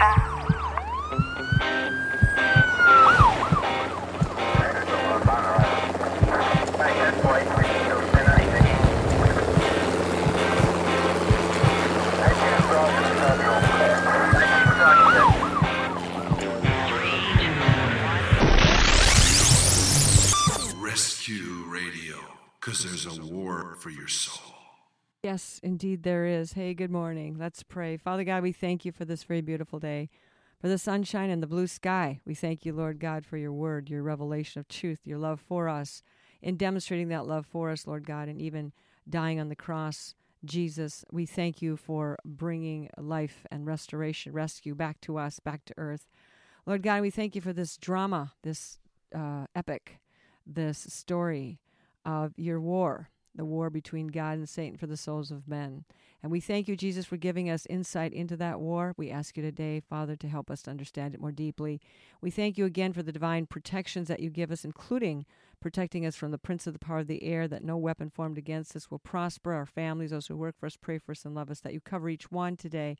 Revelation. Yes, indeed there is. Hey, good morning. Let's pray. Father God, we thank you for this very beautiful day, for the sunshine and the blue sky. We thank you, Lord God, for your word, your revelation of truth, your love for us, in demonstrating that love for us, Lord God, and even dying on the cross. Jesus, we thank you for bringing life and restoration, rescue back to us, back to earth. Lord God, we thank you for this drama, this epic, this story of your war. The war between God and Satan for the souls of men. And we thank you, Jesus, for giving us insight into that war. We ask you today, Father, to help us to understand it more deeply. We thank you again for the divine protections that you give us, including protecting us from the prince of the power of the air, that no weapon formed against us will prosper. Our families, those who work for us, pray for us, and love us, that you cover each one today.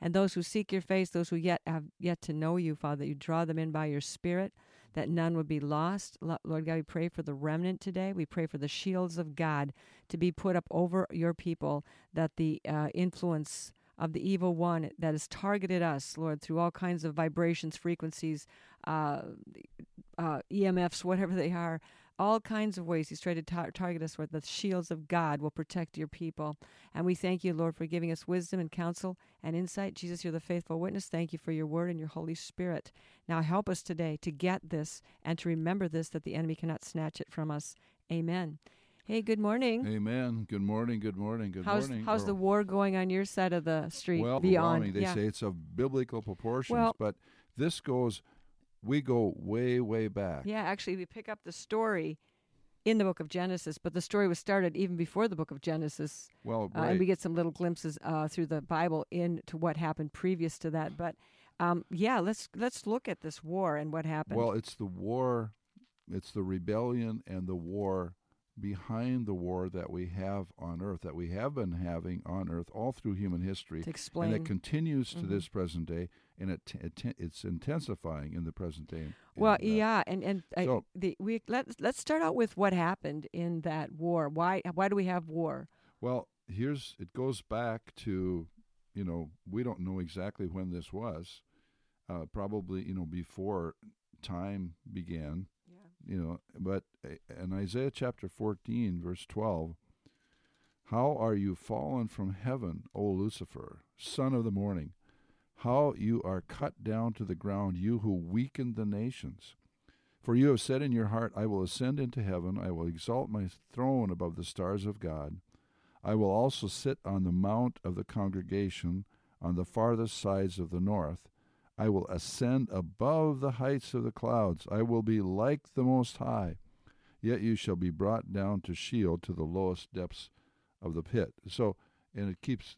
And those who seek your face, those who yet have yet to know you, Father, that you draw them in by your Spirit, that none would be lost. Lord God, we pray for the remnant today. We pray for the shields of God to be put up over your people, that the influence of the evil one that has targeted us, Lord, through all kinds of vibrations, frequencies, EMFs, whatever they are, all kinds of ways he's tried to target us, where the shields of God will protect your people. And we thank you, Lord, for giving us wisdom and counsel and insight. Jesus, you're the faithful witness. Thank you for your word and your Holy Spirit. Now help us today to get this and to remember this, that the enemy cannot snatch it from us. Amen. Hey, good morning. Amen. Good morning, good morning, good morning. How's the war going on your side of the street? Well, beyond. They say it's of biblical proportions, but this goes... We go way, way back. Yeah, actually, we pick up the story in the book of Genesis, but the story was started even before the book of Genesis. Well, right. And we get some little glimpses through the Bible into what happened previous to that. But, yeah, let's look at this war and what happened. Well, it's the war, it's the rebellion and the war behind the war that we have on earth, that we have been having on earth all through human history. To explain. And it continues to this present day. And it's intensifying in the present day. Let's start out with what happened in that war. Why do we have war? Well, it goes back to, we don't know exactly when this was. Probably, before time began. Yeah. But in Isaiah chapter 14, verse 12, how are you fallen from heaven, O Lucifer, son of the morning? How you are cut down to the ground, you who weakened the nations. For you have said in your heart, I will ascend into heaven, I will exalt my throne above the stars of God. I will also sit on the mount of the congregation on the farthest sides of the north. I will ascend above the heights of the clouds. I will be like the Most High. Yet you shall be brought down to Sheol, to the lowest depths of the pit. So, and it keeps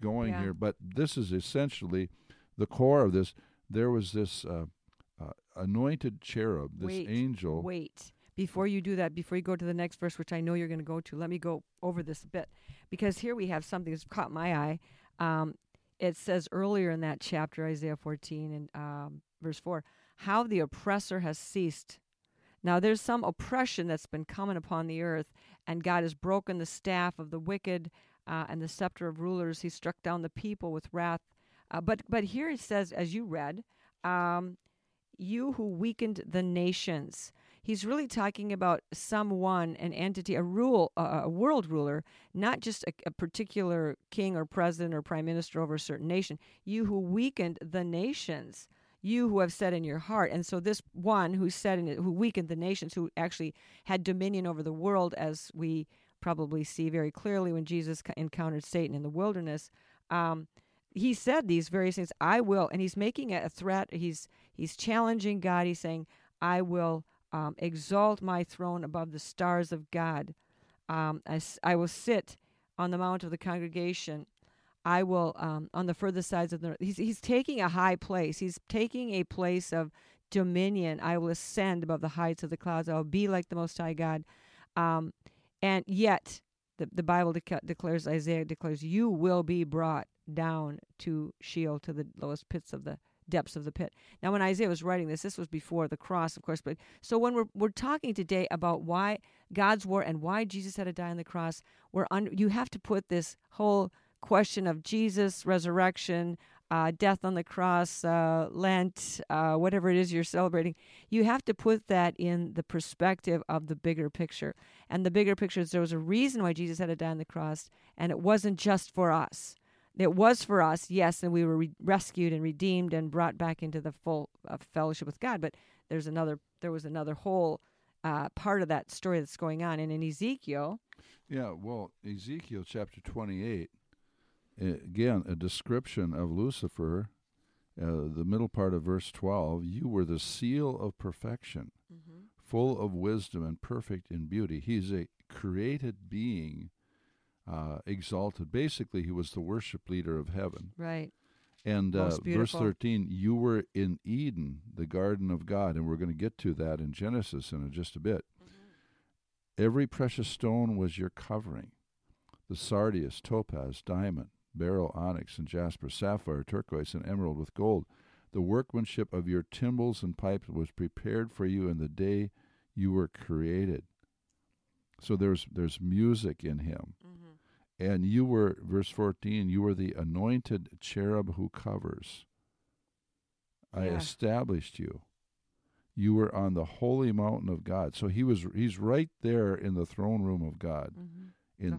going here, but this is essentially the core of this. There was this anointed cherub, this angel. Wait, before you do that, before you go to the next verse, which I know you're going to go to, let me go over this a bit, because here we have something that's caught my eye. It says earlier in that chapter, Isaiah 14 and verse 4, how the oppressor has ceased. Now, there's some oppression that's been coming upon the earth, and God has broken the staff of the wicked, and the scepter of rulers. He struck down the people with wrath. But here it says, as you read, you who weakened the nations. He's really talking about someone, an entity, a world ruler, not just a particular king or president or prime minister over a certain nation. You who weakened the nations. You who have said in your heart. And so this one who said who weakened the nations, who actually had dominion over the world, as we probably see very clearly when Jesus encountered Satan in the wilderness, he said these various things, I will, and he's making a threat, he's challenging God, he's saying, I will exalt my throne above the stars of God, I will sit on the mount of the congregation, I will, on the further sides of the, he's taking a high place, he's taking a place of dominion, I will ascend above the heights of the clouds, I will be like the Most High God, And yet, The Bible declares, Isaiah declares, you will be brought down to Sheol, to the lowest pits of the depths of the pit. Now, when Isaiah was writing this, this was before the cross, of course. But so when we're talking today about why God's war and why Jesus had to die on the cross, you have to put this whole question of Jesus, resurrection, death on the cross, Lent, whatever it is you're celebrating, you have to put that in the perspective of the bigger picture. And the bigger picture is there was a reason why Jesus had to die on the cross, and it wasn't just for us. It was for us, yes, and we were rescued and redeemed and brought back into the full fellowship with God. But there was another whole part of that story that's going on. And in Ezekiel... Yeah, well, Ezekiel chapter 28... Again, a description of Lucifer, the middle part of verse 12, you were the seal of perfection, mm-hmm. full of wisdom and perfect in beauty. He's a created being, exalted. Basically, he was the worship leader of heaven. Right. And verse 13, you were in Eden, the garden of God, and we're going to get to that in Genesis in just a bit. Mm-hmm. Every precious stone was your covering. The sardius, topaz, diamond, beryl, onyx, and jasper, sapphire, turquoise, and emerald with gold. The workmanship of your timbrels and pipes was prepared for you in the day you were created. So there's music in him. Mm-hmm. And you were, verse 14, you were the anointed cherub who covers. Yeah. I established you. You were on the holy mountain of God. So he's right there in the throne room of God. Mm-hmm. In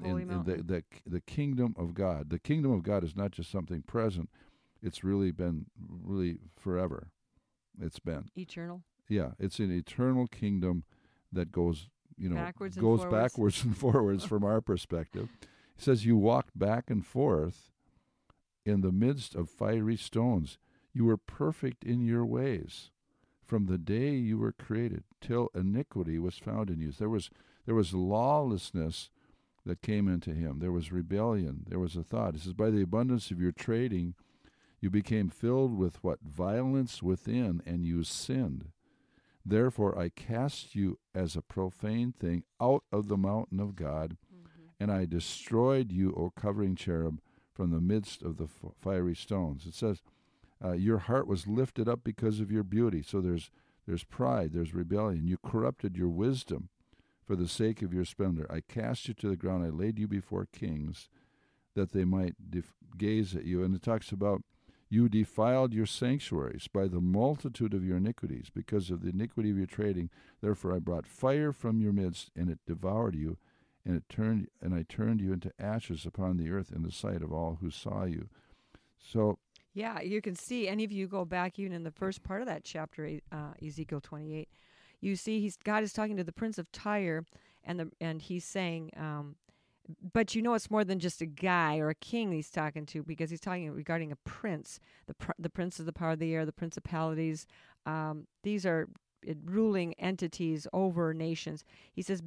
the kingdom of God. The kingdom of God is not just something present. It's really forever. It's been. Eternal? Yeah. It's an eternal kingdom that goes, backwards and forwards from our perspective. It says, you walked back and forth in the midst of fiery stones. You were perfect in your ways from the day you were created till iniquity was found in you. There was lawlessness that came into him. There was rebellion. There was a thought. It says, by the abundance of your trading, you became filled with what? Violence within, and you sinned. Therefore, I cast you as a profane thing out of the mountain of God, mm-hmm. and I destroyed you, O covering cherub, from the midst of the fiery stones. It says, your heart was lifted up because of your beauty. So there's pride, there's rebellion. You corrupted your wisdom. For the sake of your splendor, I cast you to the ground. I laid you before kings that they might gaze at you. And it talks about you defiled your sanctuaries by the multitude of your iniquities. Because of the iniquity of your trading, therefore I brought fire from your midst, and it devoured you, and I turned you into ashes upon the earth in the sight of all who saw you. So, yeah, you can see, any of you go back even in the first part of that chapter, Ezekiel 28, you see, God is talking to the prince of Tyre, and he's saying, but it's more than just a guy or a king he's talking to, because he's talking regarding a prince, the prince of the power of the air, the principalities. These are ruling entities over nations. He says,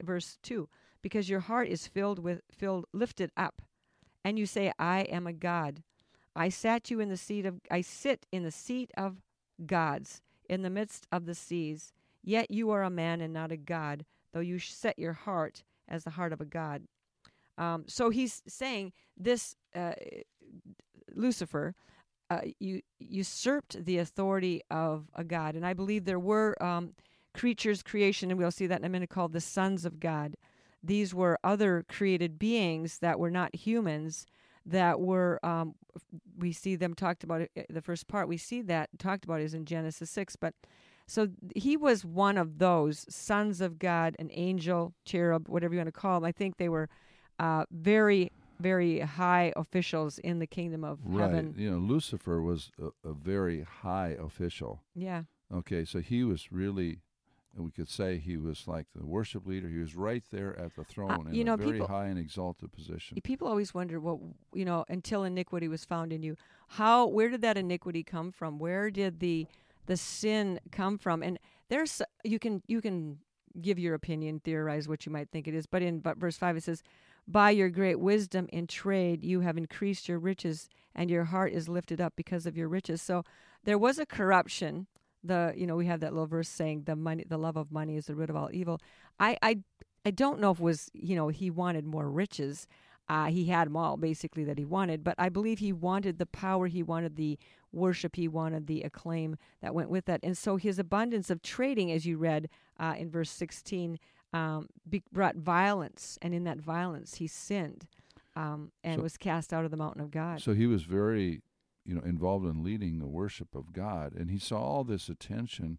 verse 2, because your heart is lifted up, and you say, I am a god. I sit in the seat of gods. In the midst of the seas, yet you are a man and not a god, though you set your heart as the heart of a god. So he's saying this, Lucifer, you usurped the authority of a god. And I believe there were creatures, creation, and we'll see that in a minute, called the sons of God. These were other created beings that were not humans, that were, we see them talked about, the first part we see that talked about is in Genesis 6. But so he was one of those sons of God, an angel, cherub, whatever you want to call them. I think they were very, very high officials in the kingdom of heaven. Right. Lucifer was a very high official. Yeah. Okay, so he was really... we could say he was like the worship leader. He was right there at the throne in a very high and exalted position. People always wonder, until iniquity was found in you, where did that iniquity come from? Where did the sin come from? And there's you can give your opinion, theorize what you might think it is. But in verse 5 it says, by your great wisdom in trade, you have increased your riches, and your heart is lifted up because of your riches. So there was a corruption. We have that little verse saying the love of money is the root of all evil. I I don't know if it was, you know, he wanted more riches. He had them all, basically, that he wanted. But I believe he wanted the power. He wanted the worship. He wanted the acclaim that went with that. And so his abundance of trading, as you read in verse 16, brought violence. And in that violence, he sinned and was cast out of the mountain of God. So he was very, you know, involved in leading the worship of God. And he saw all this attention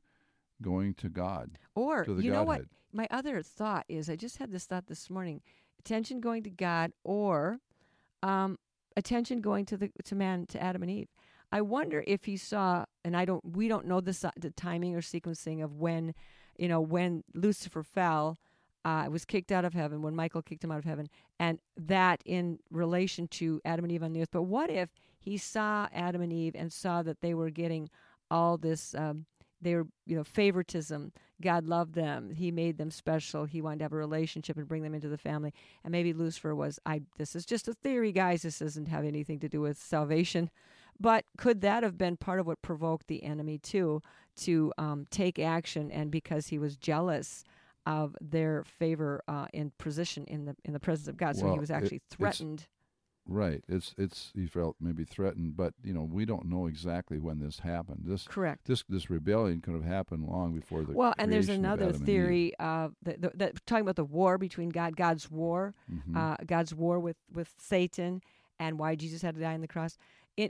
going to God, or to the Godhead. You know what? My other thought is, I just had this thought this morning, attention going to God or attention going to man, to Adam and Eve. I wonder if he saw, and we don't know the timing or sequencing of when, you know, when Lucifer fell, was kicked out of heaven, when Michael kicked him out of heaven, and that in relation to Adam and Eve on the earth. But what if he saw Adam and Eve and saw that they were getting all this, they were, you know, favoritism. God loved them. He made them special. He wanted to have a relationship and bring them into the family. And maybe Lucifer was, this is just a theory, guys. This doesn't have anything to do with salvation. But could that have been part of what provoked the enemy, too, to take action? And because he was jealous of their favor and position in the presence of God. So he was actually threatened. Right. He felt maybe threatened, but you know, we don't know exactly when this happened. Correct. This rebellion could have happened long before the creation. And there's another theory of that talking about the war between God's war, mm-hmm. God's war with Satan, and why Jesus had to die on the cross.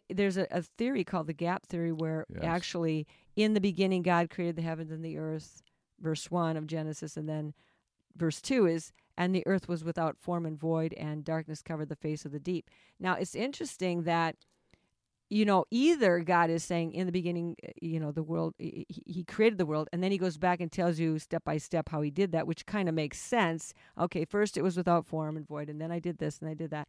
There's a theory called the gap theory, where actually in the beginning God created the heavens and the earth, verse 1 of Genesis, and then verse 2 is, and the earth was without form and void, and darkness covered the face of the deep. Now, it's interesting that, you know, either God is saying in the beginning, you know, the world, he created the world, and then he goes back and tells you step by step how he did that, which kind of makes sense. Okay, first it was without form and void, and then I did this and I did that.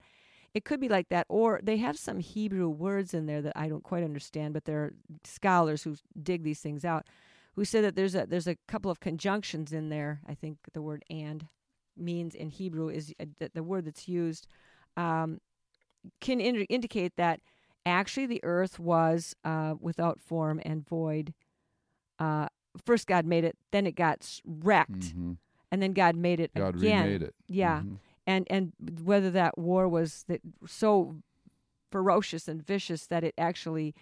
It could be like that, or they have some Hebrew words in there that I don't quite understand, but there are scholars who dig these things out, who say that there's a couple of conjunctions in there. I think the word "and" means in Hebrew is the word that's used can indicate that actually the earth was without form and void. First God made it, then it got wrecked, mm-hmm. and then God made it again. God remade it. Yeah, mm-hmm. and whether that war was so ferocious and vicious that it actually,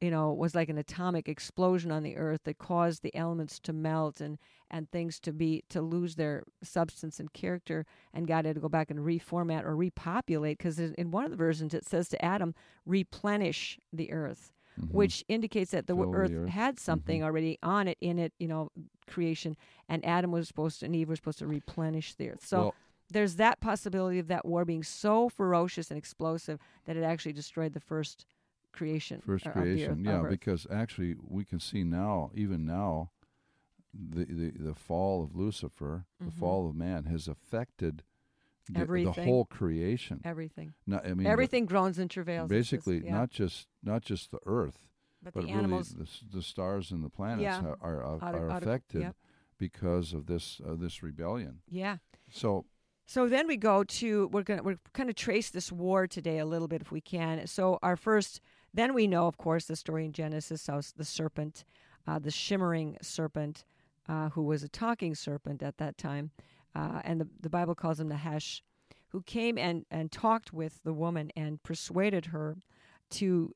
you know, was like an atomic explosion on the earth that caused the elements to melt and things to lose their substance and character. And God had to go back and reformat or repopulate, because in one of the versions it says to Adam, replenish the earth, mm-hmm. which indicates that the earth had something mm-hmm. already on it, in it, you know, creation. And Adam was supposed to, and Eve were supposed to replenish the earth. So there's that possibility of that war being so ferocious and explosive that it actually destroyed the first creation, yeah, because actually we can see now, even now, the fall of Lucifer, mm-hmm. the fall of man, has affected the whole creation. Everything. No, I mean, everything groans and travails. Basically, not just the earth, but the animals, really the stars and the planets are affected because of this rebellion. Yeah. So then we go to we're kind of trace this war today a little bit if we can. So our first. Then we know, of course, the story in Genesis, how the serpent, the shimmering serpent, who was a talking serpent at that time, and the Bible calls him Nahash, who came and talked with the woman and persuaded her to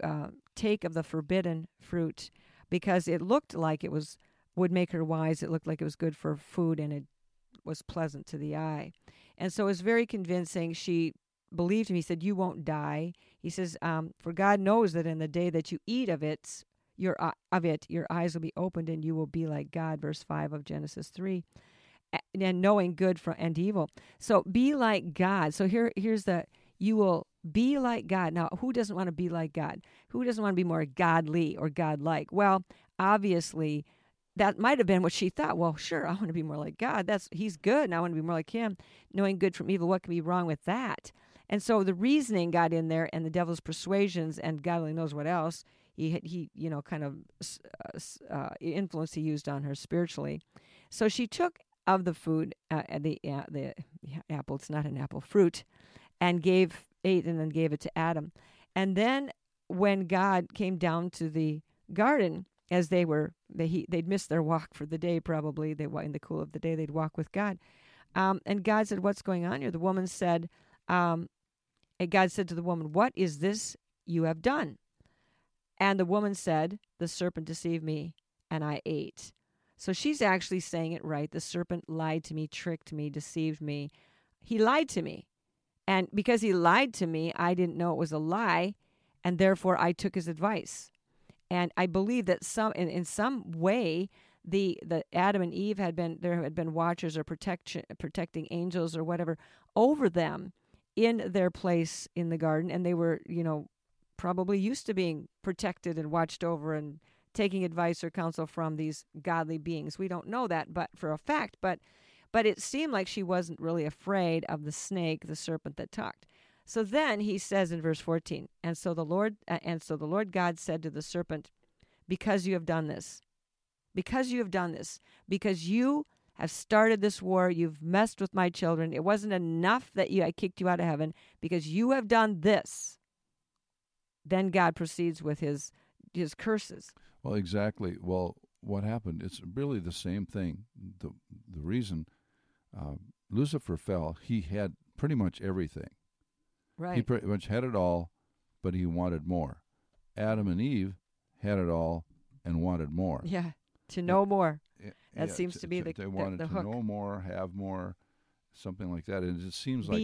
take of the forbidden fruit, because it looked like would make her wise. It looked like it was good for food, and it was pleasant to the eye. And so it was very convincing. She believed him. He said, "You won't die." He says, "For God knows that in the day that you eat of it, your eyes will be opened, and you will be like God." Verse 5 of Genesis 3, and knowing good and evil. So be like God. So here's you will be like God. Now, who doesn't want to be like God? Who doesn't want to be more godly or godlike? Well, obviously, that might have been what she thought. Well, sure, I want to be more like God. He's good, and I want to be more like Him. Knowing good from evil, what can be wrong with that? And so the reasoning got in there, and the devil's persuasions, and God only knows what else he you know, kind of influence he used on her spiritually. So she took of the food, the apple. It's not an apple, fruit, and ate, and then gave it to Adam. And then when God came down to the garden, as they'd missed their walk for the day, probably in the cool of the day they'd walk with God. And God said, what's going on here? The woman said, and God said to the woman, what is this you have done? And the woman said, the serpent deceived me, and I ate. So she's actually saying it right. The serpent lied to me, tricked me, deceived me. He lied to me. And because he lied to me, I didn't know it was a lie, and therefore I took his advice. And I believe that in some way, the Adam and Eve had been watchers or protecting angels or whatever over them in their place in the garden, and they were, probably used to being protected and watched over and taking advice or counsel from these godly beings. We don't know that, but for a fact, but it seemed like she wasn't really afraid of the snake, the serpent that talked. So then he says in verse 14, and so the Lord God said to the serpent, because you have done this, because you have started this war, you've messed with my children. It wasn't enough that I kicked you out of heaven. Because you have done this, then God proceeds with his curses. Well, exactly. Well, what happened? It's really the same thing. The reason Lucifer fell, he had pretty much everything. Right. He pretty much had it all, but he wanted more. Adam and Eve had it all and wanted more. Yeah, to know more. That seems to be the hook. They wanted to know more, have more, something like that. And it seems like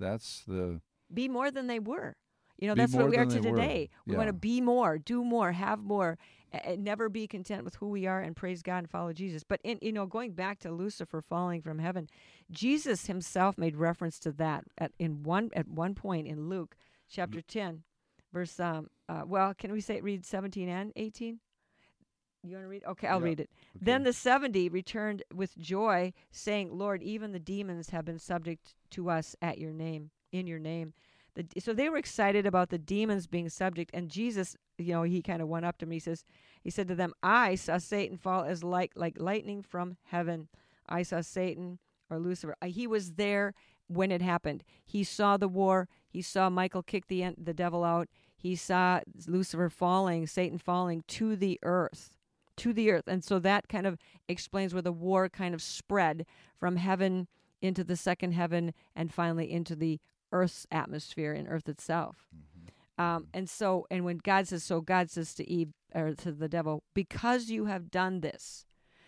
that's the... Be more than they were. That's what we are to today. We want to be more, do more, have more, and never be content with who we are and praise God and follow Jesus. But, going back to Lucifer falling from heaven, Jesus himself made reference to that at one point in Luke chapter 10, verse, can we read 17 and 18? You want to read? Okay, I'll read it. Okay. Then the 70 returned with joy, saying, Lord, even the demons have been subject to us in your name. So they were excited about the demons being subject. And Jesus, he kind of went up to me. He said to them, I saw Satan fall as like lightning from heaven. I saw Satan, or Lucifer. He was there when it happened. He saw the war. He saw Michael kick the devil out. He saw Lucifer falling, Satan falling to the earth. And so that kind of explains where the war kind of spread from heaven into the second heaven and finally into the earth's atmosphere and earth itself. Mm-hmm. And when God says to Eve, or to the devil, because you have done this.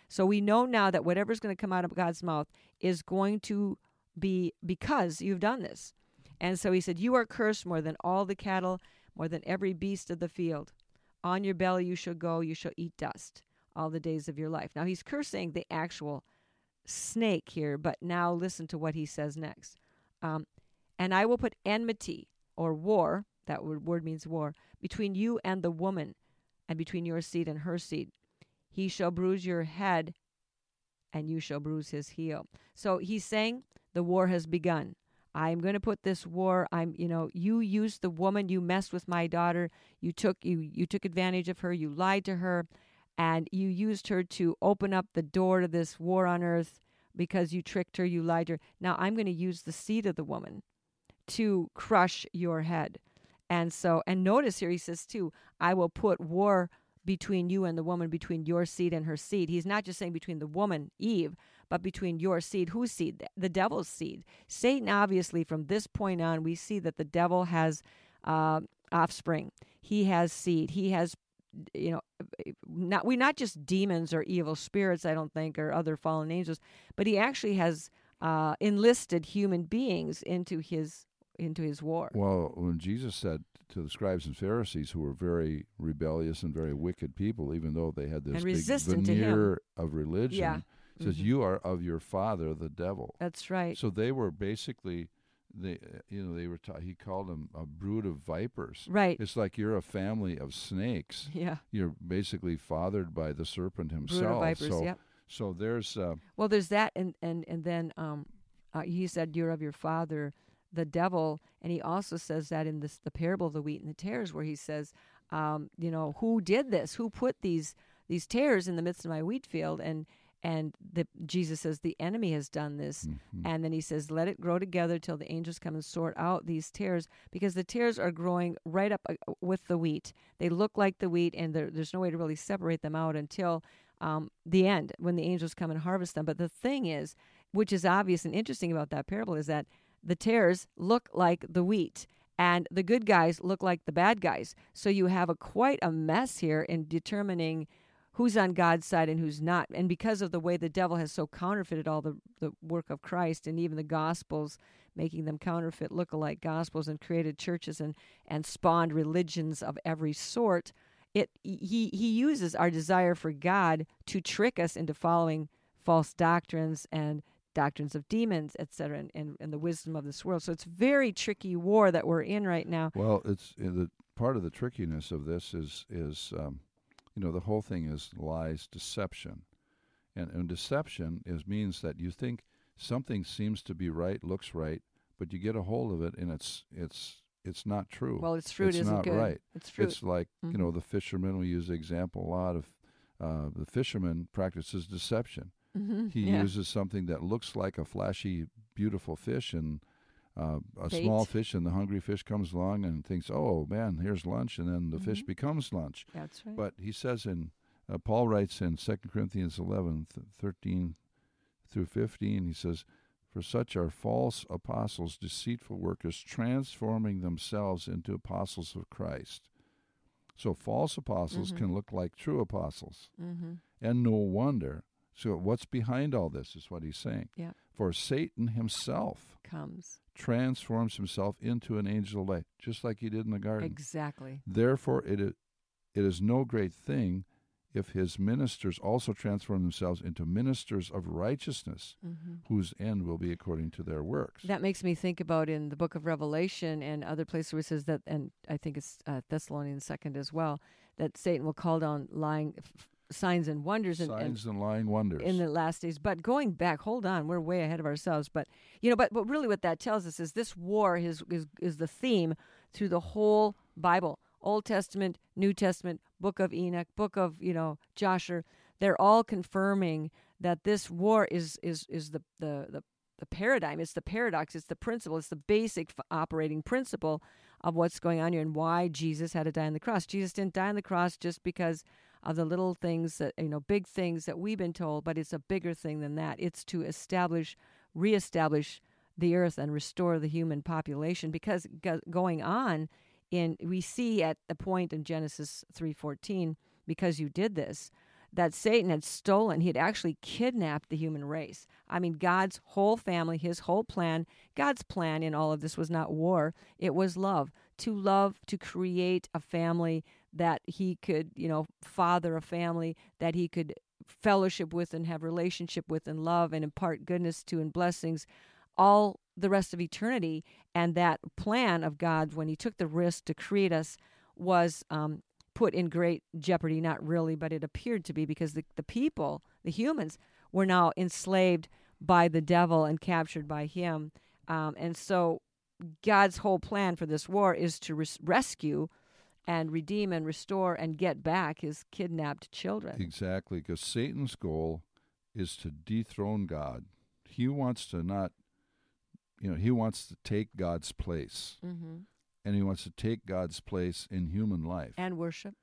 So we know now that whatever's going to come out of God's mouth is going to be because you've done this. And so he said, you are cursed more than all the cattle, more than every beast of the field. On your belly you shall go, you shall eat dust all the days of your life. Now he's cursing the actual snake here, but now listen to what he says next. And I will put enmity, or war, that word means war, between you and the woman, and between your seed and her seed. He shall bruise your head, and you shall bruise his heel. So he's saying the war has begun. I'm going to put this war. You used the woman. You messed with my daughter. You took advantage of her. You lied to her, and you used her to open up the door to this war on earth because you tricked her. You lied to her. Now I'm going to use the seed of the woman to crush your head. And notice here he says too, I will put war between you and the woman, between your seed and her seed. He's not just saying between the woman, Eve, but between your seed. Whose seed? The devil's seed. Satan, obviously, from this point on, we see that the devil has offspring. He has seed. He has, we're not just demons or evil spirits, I don't think, or other fallen angels, but he actually has enlisted human beings into his war. Well, when Jesus said to the scribes and Pharisees, who were very rebellious and very wicked people, even though they had this big veneer of religion, says, you are of your father, the devil. That's right. So they were basically, he called them a brood of vipers. Right. It's like you're a family of snakes. Yeah. You're basically fathered by the serpent himself. Brood of vipers, so, yep. So there's... well, there's that, and then he said, you're of your father, the devil, and he also says that in the parable of the wheat and the tares, where he says, who did this? Who put these tares in the midst of my wheat field? And Jesus says, the enemy has done this. Mm-hmm. And then he says, let it grow together till the angels come and sort out these tares, because the tares are growing right up with the wheat. They look like the wheat, and there's no way to really separate them out until the end, when the angels come and harvest them. But the thing is, which is obvious and interesting about that parable is that the tares look like the wheat and the good guys look like the bad guys. So you have quite a mess here in determining who's on God's side and who's not. And because of the way the devil has so counterfeited all the work of Christ and even the Gospels, making them counterfeit look-alike Gospels, and created churches and spawned religions of every sort, he uses our desire for God to trick us into following false doctrines and doctrines of demons, etc., and the wisdom of this world. So it's very tricky war that we're in right now. Well, it's the part of the trickiness of this is you know, the whole thing is lies, deception, and deception means that you think something seems to be right, looks right, but you get a hold of it and it's not true. Well, its fruit isn't good. Right. It's fruit. It's like, mm-hmm. you know, the fisherman, we use the example a lot of, the fisherman practices deception. Mm-hmm. He uses something that looks like a flashy, beautiful fish, and small fish, and the hungry fish comes along and thinks, oh, man, here's lunch, and then the mm-hmm. fish becomes lunch. That's right. But he says Paul writes in 2 Corinthians 11:13-15, he says, "For such are false apostles, deceitful workers, transforming themselves into apostles of Christ." So false apostles mm-hmm. can look like true apostles, mm-hmm. and no wonder. So what's behind all this is what he's saying. Yeah. For Satan himself transforms himself into an angel of light, just like he did in the garden. Exactly. Therefore, it is no great thing if his ministers also transform themselves into ministers of righteousness, mm-hmm. whose end will be according to their works. That makes me think about in the book of Revelation and other places where it says that, and I think it's Thessalonians 2 as well, that Satan will call down lying signs and wonders. Signs and lying wonders. In the last days. But going back, hold on, we're way ahead of ourselves. But, you know, but really what that tells us is this war is the theme through the whole Bible. Old Testament, New Testament, Book of Enoch, Book of, you know, Joshua, they're all confirming that this war is the paradigm, it's the paradox, it's the principle, it's the basic operating principle of what's going on here and why Jesus had to die on the cross. Jesus didn't die on the cross just because of the little things that, you know, big things that we've been told, but it's a bigger thing than that. It's to reestablish the earth and restore the human population, because going on, we see at the point in Genesis 3:14, because you did this, that Satan had stolen, he had actually kidnapped the human race. I mean, God's whole family, his whole plan, God's plan in all of this was not war, it was love. To love, to create a family that he could, you know, father a family that he could fellowship with and have relationship with and love and impart goodness to and blessings all the rest of eternity. And that plan of God, when he took the risk to create us, was put in great jeopardy. Not really, but it appeared to be, because the people, the humans, were now enslaved by the devil and captured by him. And so God's whole plan for this war is to rescue and redeem and restore and get back his kidnapped children. Exactly, because Satan's goal is to dethrone God. He wants to not... You know, he wants to take God's place, mm-hmm. and he wants to take God's place in human life and worship.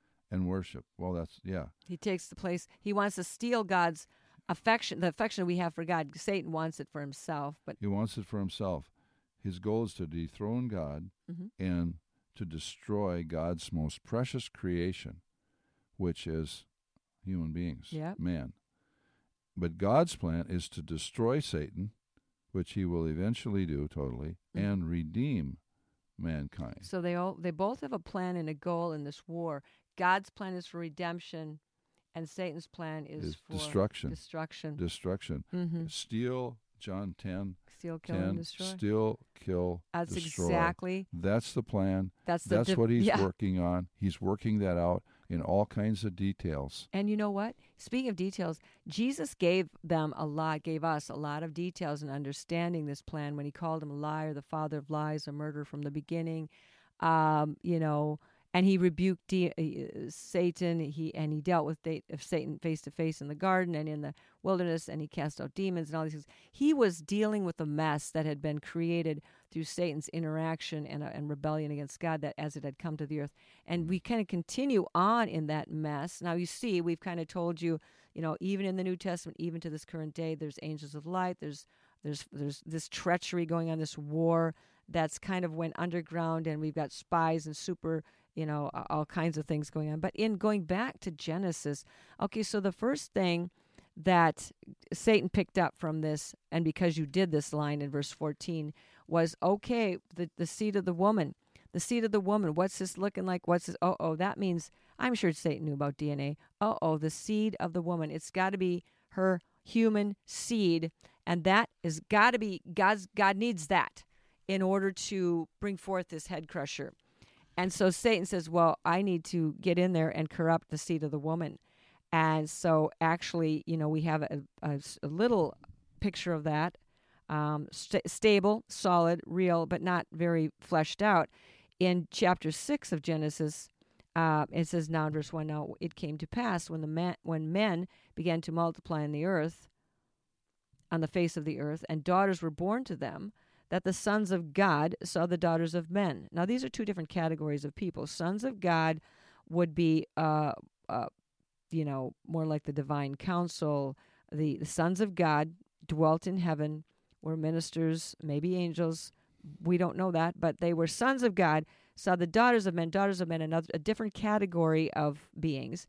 Well, that's He takes the place. He wants to steal God's affection, the affection we have for God. Satan wants it for himself, but he wants it for himself. His goal is to dethrone God mm-hmm. and to destroy God's most precious creation, which is human beings, man. But God's plan is to destroy Satan, which he will eventually do totally, and redeem mankind. So they both have a plan and a goal in this war. God's plan is for redemption, and Satan's plan is for destruction. Destruction. Mm-hmm. Steal, John 10. Steal, kill, and destroy. That's destroy. Exactly. That's the plan. That's what he's working on. He's working that out in all kinds of details. And you know what? Speaking of details, Jesus gave us a lot of details in understanding this plan when he called him a liar, the father of lies, a murderer from the beginning, you know, And he rebuked Satan, and he dealt with Satan face to face in the garden and in the wilderness, and he cast out demons and all these things. He was dealing with the mess that had been created through Satan's interaction and rebellion against God, that as it had come to the earth. And we kind of continue on in that mess. Now, you see, we've kind of told you, you know, even in the New Testament, even to this current day, there's angels of light, there's this treachery going on, this war that's kind of went underground, and we've got spies and super, you know, all kinds of things going on. But in going back to Genesis, okay, so the first thing that Satan picked up from this, and because you did this line in verse 14, was, okay, the seed of the woman. The seed of the woman, what's this looking like? What's this? Uh-oh, that means, I'm sure Satan knew about DNA. Uh-oh, the seed of the woman. It's got to be her human seed, and that has got to be, God needs that in order to bring forth this head crusher. And so Satan says, well, I need to get in there and corrupt the seed of the woman. And so actually, you know, we have a little picture of that, stable, solid, real, but not very fleshed out. In chapter 6 of Genesis, it says now in verse 1, now it came to pass when men began to multiply on the earth, on the face of the earth, and daughters were born to them, that the sons of God saw the daughters of men. Now, these are two different categories of people. Sons of God would be, more like the divine council. The sons of God dwelt in heaven, were ministers, maybe angels. We don't know that, but they were sons of God, saw the daughters of men, a different category of beings,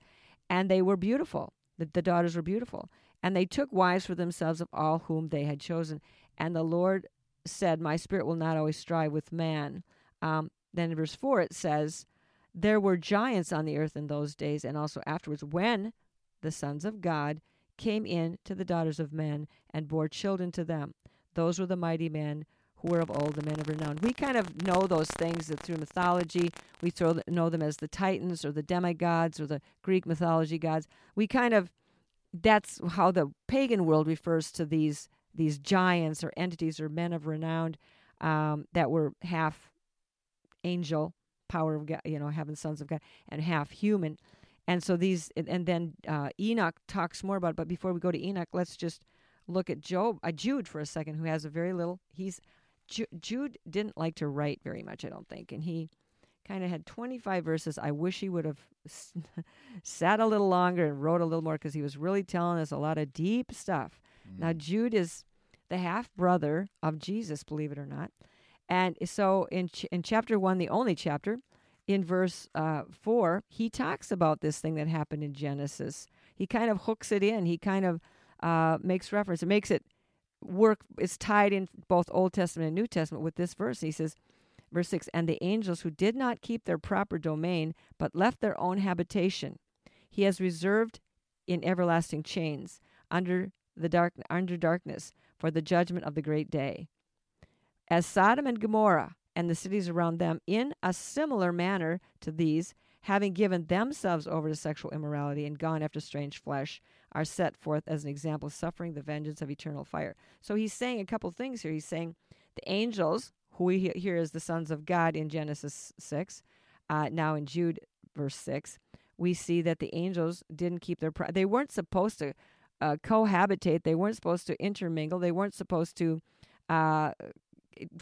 and they were beautiful. The daughters were beautiful. And they took wives for themselves of all whom they had chosen. And the Lord said, my spirit will not always strive with man. Then in verse 4 it says, there were giants on the earth in those days, and also afterwards, when the sons of God came in to the daughters of men and bore children to them. Those were the mighty men who were of old, the men of renown. We kind of know those things that through mythology. We know them as the Titans or the demigods or the Greek mythology gods. We kind of, that's how the pagan world refers to these giants or entities or men of renown that were half angel, power of God, you know, having sons of God, and half human. And so these, and then Enoch talks more about it. But before we go to Enoch, let's just look at Jude for a second, who has a very little, Jude didn't like to write very much, I don't think. And he kind of had 25 verses. I wish he would have sat a little longer and wrote a little more, because he was really telling us a lot of deep stuff. Now, Jude is the half-brother of Jesus, believe it or not. And so in chapter 1, the only chapter, in verse 4, he talks about this thing that happened in Genesis. He kind of hooks it in. He kind of makes reference. It makes it work. It's tied in both Old Testament and New Testament with this verse. He says, verse 6, and the angels who did not keep their proper domain, but left their own habitation, he has reserved in everlasting chains under darkness for the judgment of the great day. As Sodom and Gomorrah and the cities around them, in a similar manner to these, having given themselves over to sexual immorality and gone after strange flesh, are set forth as an example, suffering the vengeance of eternal fire. So he's saying a couple things here. He's saying the angels, who we hear as the sons of God in Genesis 6, now in Jude verse 6, we see that the angels didn't keep their... They weren't supposed to cohabitate. They weren't supposed to intermingle. They weren't supposed to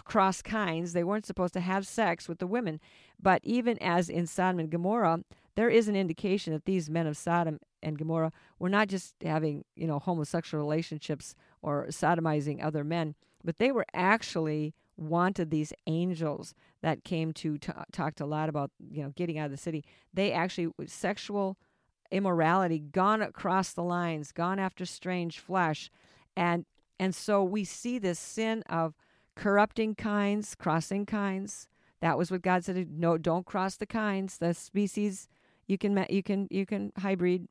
cross kinds. They weren't supposed to have sex with the women. But even as in Sodom and Gomorrah, there is an indication that these men of Sodom and Gomorrah were not just having, you know, homosexual relationships or sodomizing other men, but they were actually wanted these angels that came to talked a lot about, you know, getting out of the city. They actually sexual immorality, gone across the lines, gone after strange flesh. And so we see this sin of corrupting kinds, crossing kinds. That was what God said, no, don't cross the kinds, the species. You can hybrid,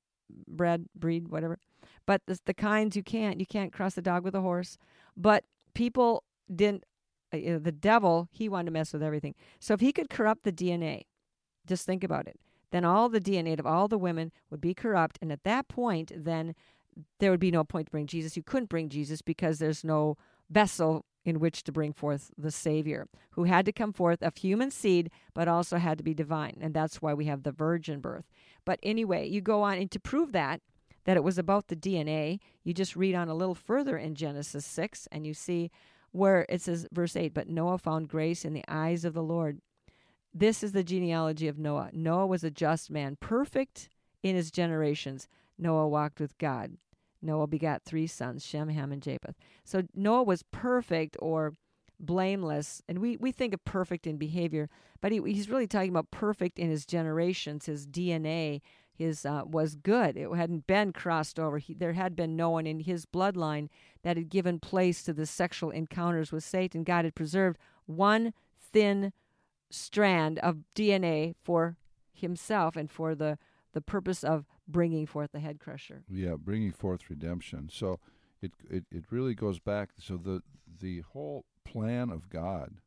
breed, whatever. But the kinds you can't cross the dog with a horse. But people didn't, the devil, he wanted to mess with everything. So if he could corrupt the DNA, just think about it, then all the DNA of all the women would be corrupt. And at that point, then there would be no point to bring Jesus. You couldn't bring Jesus because there's no vessel, in which to bring forth the Savior, who had to come forth of human seed, but also had to be divine. And that's why we have the virgin birth. But anyway, you go on, and to prove that it was about the DNA, you just read on a little further in Genesis 6, and you see where it says, verse 8, "But Noah found grace in the eyes of the Lord." This is the genealogy of Noah. Noah was a just man, perfect in his generations. Noah walked with God. Noah begot 3 sons, Shem, Ham, and Japheth. So Noah was perfect or blameless. And we think of perfect in behavior, but he's really talking about perfect in his generations, his DNA. His was good. It hadn't been crossed over. There had been no one in his bloodline that had given place to the sexual encounters with Satan. God had preserved one thin strand of DNA for himself and for the purpose of bringing forth the head crusher. Yeah, bringing forth redemption. So it really goes back. So the whole plan of God,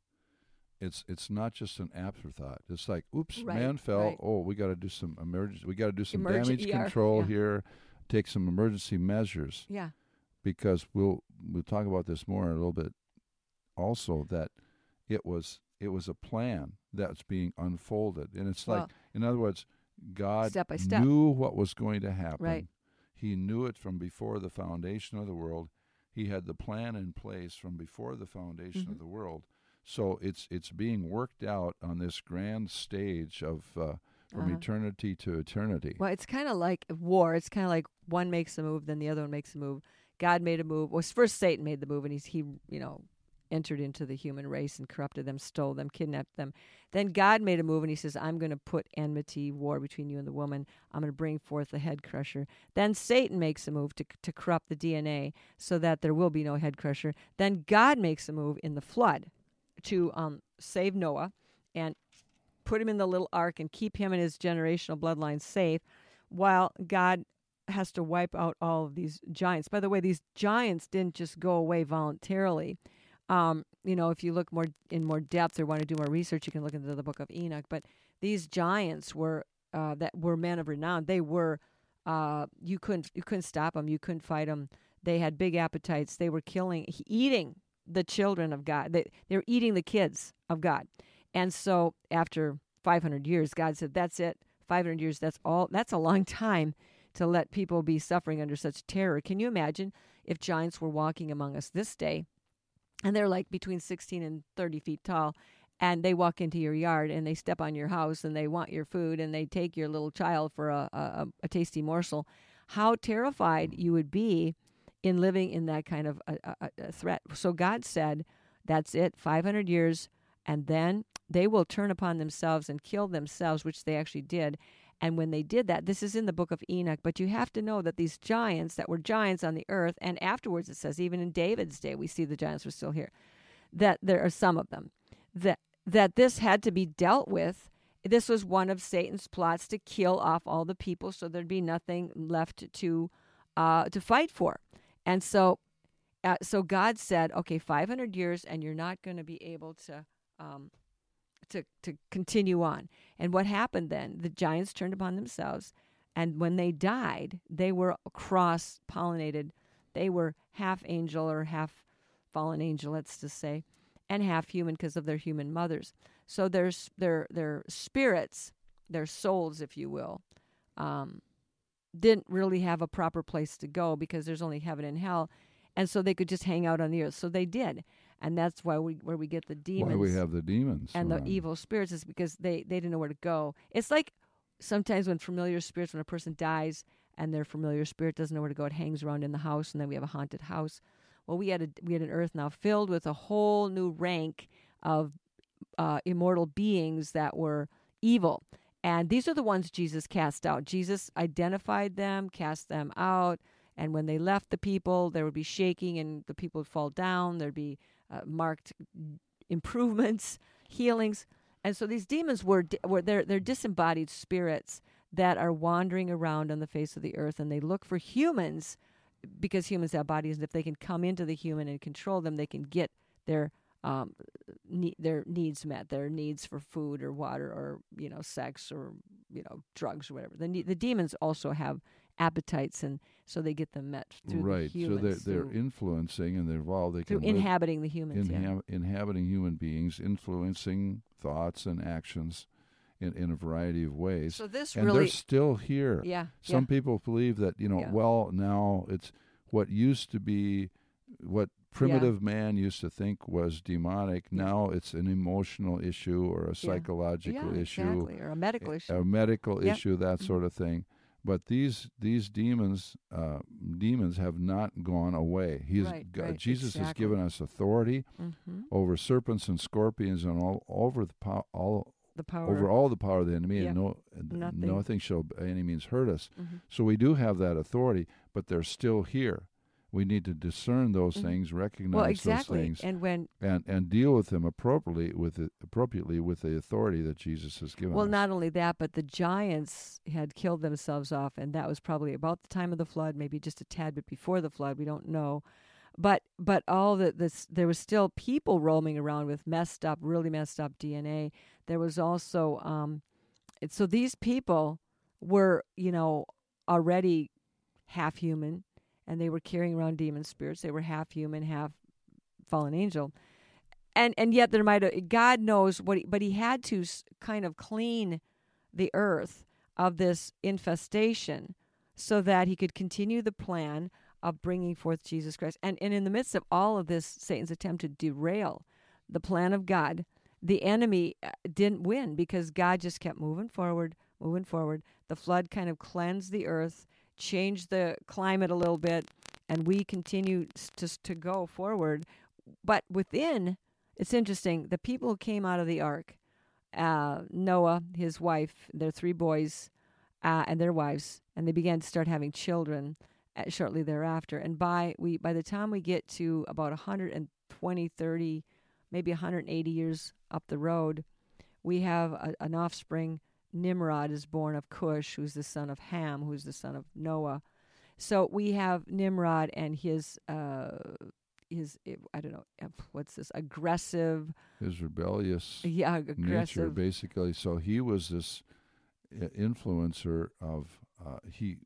It's not just an afterthought. It's like, oops, right, man fell. Right. Oh, we got to do some emergency. We got to do some damage control here. Take some emergency measures. Yeah, because we'll talk about this more in a little bit. Also, that it was a plan that's being unfolded, and it's like, in other words, God step by step knew what was going to happen. Right. He knew it from before the foundation of the world. He had the plan in place from before the foundation of the world. So it's being worked out on this grand stage of from eternity to eternity. Well, it's kind of like war. It's kind of like one makes a move, then the other one makes a move. God made a move. Well, first Satan made the move, and he entered into the human race and corrupted them, stole them, kidnapped them. Then God made a move, and he says, "I'm going to put enmity, war between you and the woman. I'm going to bring forth the head crusher." Then Satan makes a move to corrupt the DNA so that there will be no head crusher. Then God makes a move in the flood to save Noah and put him in the little ark and keep him and his generational bloodline safe, while God has to wipe out all of these giants. By the way, these giants didn't just go away voluntarily. If you look more depth or want to do more research, you can look into the Book of Enoch. But these giants were men of renown. They were you couldn't stop them, you couldn't fight them. They had big appetites. They were eating the children of God. They're eating the kids of God. And so after 500 years, God said, that's it. 500 years, that's all. That's a long time to let people be suffering under such terror. Can you imagine if giants were walking among us this day, and they're like between 16 and 30 feet tall, and they walk into your yard, and they step on your house, and they want your food, and they take your little child for a tasty morsel? How terrified you would be in living in that kind of a threat. So God said, that's it, 500 years, and then they will turn upon themselves and kill themselves, which they actually did. And when they did that, this is in the Book of Enoch, but you have to know that these giants that were giants on the earth, and afterwards it says, even in David's day, we see the giants were still here, that there are some of them, that this had to be dealt with. This was one of Satan's plots to kill off all the people so there'd be nothing left to fight for. And so God said, okay, 500 years, and you're not going to be able to continue on. And what happened then? The giants turned upon themselves, and when they died, they were cross-pollinated. They were half angel or half fallen angel, let's just say, and half human because of their human mothers. So their spirits, their souls, if you will, didn't really have a proper place to go because there's only heaven and hell, and so they could just hang out on the earth. So they did, and that's why we get the demons. Why we have the demons and around. The evil spirits is because they didn't know where to go. It's like sometimes when a person dies and their familiar spirit doesn't know where to go, it hangs around in the house, and then we have a haunted house. Well, we had an earth now filled with a whole new rank of immortal beings that were evil. And these are the ones Jesus cast out. Jesus identified them, cast them out, and when they left the people, there would be shaking, and the people would fall down. There'd be marked improvements, healings, and so these demons were disembodied spirits that are wandering around on the face of the earth, and they look for humans because humans have bodies, and if they can come into the human and control them, they can get their needs met, their needs for food or water or sex or drugs or whatever. The demons also have appetites, and so they get them met through the humans. Right, so they're influencing and they're involved. They can inhabiting the humans. Inhabiting human beings, influencing thoughts and actions in a variety of ways. So this and really, they're still here. Yeah. Some people believe that, well, now it's what used to be, what primitive man used to think was demonic. Yeah. Now it's an emotional issue or a psychological issue. Exactly. Or a medical issue. A medical issue, that sort of thing. But these demons have not gone away. Jesus has given us authority over serpents and scorpions and all the power of the enemy, and nothing shall by any means hurt us. So we do have that authority, but they're still here. We need to discern those things, recognize those things, and deal with them appropriately with the authority that Jesus has given us. Well, not only that, but the giants had killed themselves off, and that was probably about the time of the flood, maybe just a tad bit before the flood. We don't know. But there was still people roaming around with really messed up DNA. There was also, so these people were, already half human, and they were carrying around demon spirits. They were half human, half fallen angel. And yet there God knows but he had to kind of clean the earth of this infestation so that he could continue the plan of bringing forth Jesus Christ. And in the midst of all of this, Satan's attempt to derail the plan of God, the enemy didn't win because God just kept moving forward. The flood kind of cleansed the earth, changed the climate a little bit, and we continue to go forward. But within, it's interesting, the people who came out of the ark, Noah, his wife, their three boys, and their wives, and they began to start having children shortly thereafter. And by the time we get to about 120, 30, maybe 180 years up the road, we have an offspring. Nimrod is born of Cush, who's the son of Ham, who's the son of Noah. So we have Nimrod and his I don't know, what's this, aggressive... His rebellious nature, basically. So he was this influencer of... he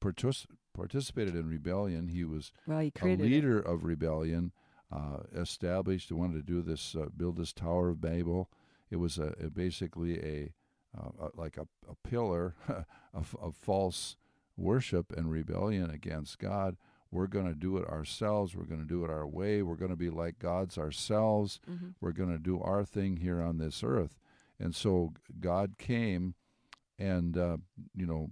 participated in rebellion. He was a leader of rebellion, wanted to do this, build this Tower of Babel. It was basically a pillar of false worship and rebellion against God. We're going to do it ourselves. We're going to do it our way. We're going to be like gods ourselves. We're going to do our thing here on this earth. And so God came and,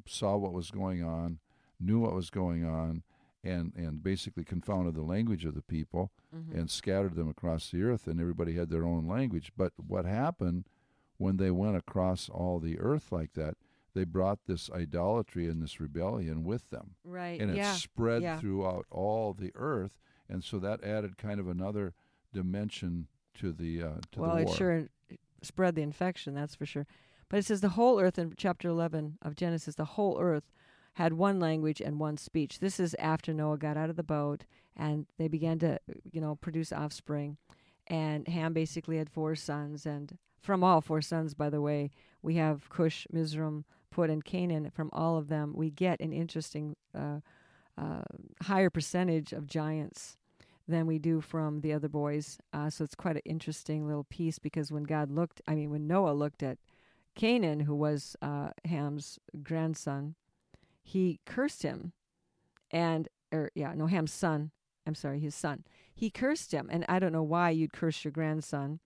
saw what was going on, knew what was going on, and basically confounded the language of the people and scattered them across the earth, and everybody had their own language. But what happened when they went across all the earth like that, they brought this idolatry and this rebellion with them. Right. And it spread throughout all the earth, and so that added kind of another dimension to the war. Well, it sure spread the infection, that's for sure. But it says the whole earth in chapter 11 of Genesis, the whole earth had one language and one speech. This is after Noah got out of the boat, and they began to, produce offspring. And Ham basically had four sons, and from all four sons, by the way, we have Cush, Mizraim, Put, and Canaan. From all of them, we get an interesting higher percentage of giants than we do from the other boys. So it's quite an interesting little piece, because when Noah looked at Canaan, who was Ham's grandson, he cursed him, Ham's son. I'm sorry, his son. He cursed him, and I don't know why you'd curse your grandson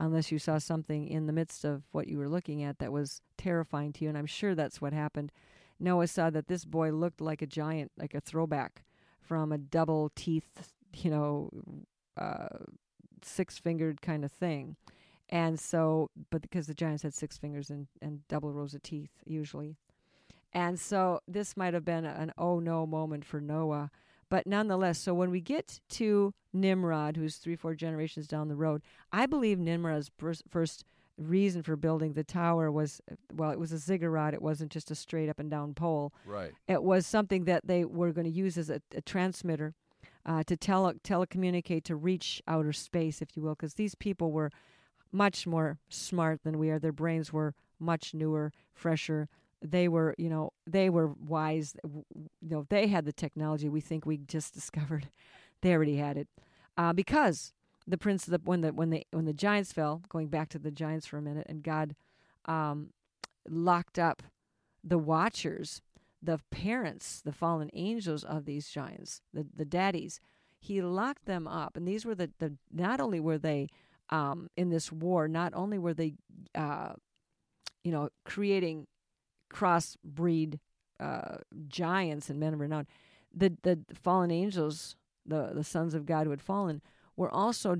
unless you saw something in the midst of what you were looking at that was terrifying to you, and I'm sure that's what happened. Noah saw that this boy looked like a giant, like a throwback from a double teeth, six-fingered kind of thing. And so, but because the giants had six fingers and double rows of teeth usually. And so this might have been an oh no moment for Noah. But nonetheless, so when we get to Nimrod, who's 3-4 generations down the road, I believe Nimrod's first reason for building the tower was, it was a ziggurat. It wasn't just a straight up and down pole. Right. It was something that they were going to use as a transmitter to telecommunicate, to reach outer space, if you will, because these people were much more smart than we are. Their brains were much newer, fresher, They were wise. They had the technology we think we just discovered. They already had it, because the prince of the when the giants fell. Going back to the giants for a minute, and God locked up the watchers, the parents, the fallen angels of these giants, the daddies. He locked them up, and these were the not only were they in this war, not only were they creating crossbreed giants and men of renown. The fallen angels, the sons of God who had fallen, were also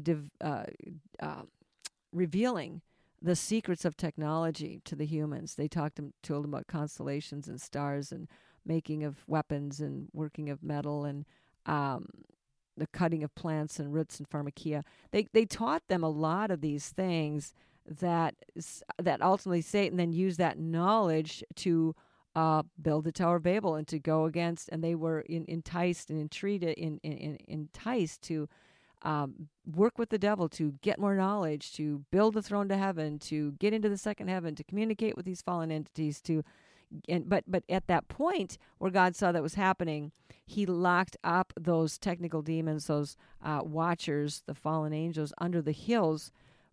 revealing the secrets of technology to the humans. They told them about constellations and stars and making of weapons and working of metal and the cutting of plants and roots and pharmakia. They taught them a lot of these things that ultimately Satan then used that knowledge to build the Tower of Babel and to go against, and they were enticed and entreated, enticed to work with the devil, to get more knowledge, to build the throne to heaven, to get into the second heaven, to communicate with these fallen entities. But at that point where God saw that was happening, he locked up those technical demons, those watchers, the fallen angels, under the hills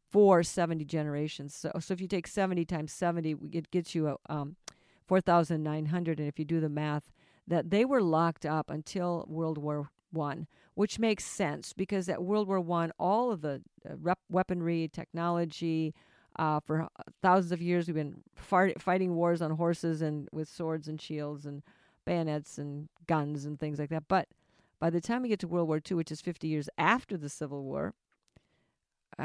for 70 generations. So if you take 70 times 70, it gets you 4,900. And if you do the math, that they were locked up until World War I, which makes sense because at World War I, all of the weaponry, technology, for thousands of years, we've been fighting wars on horses and with swords and shields and bayonets and guns and things like that. But by the time we get to World War II, which is 50 years after the Civil War,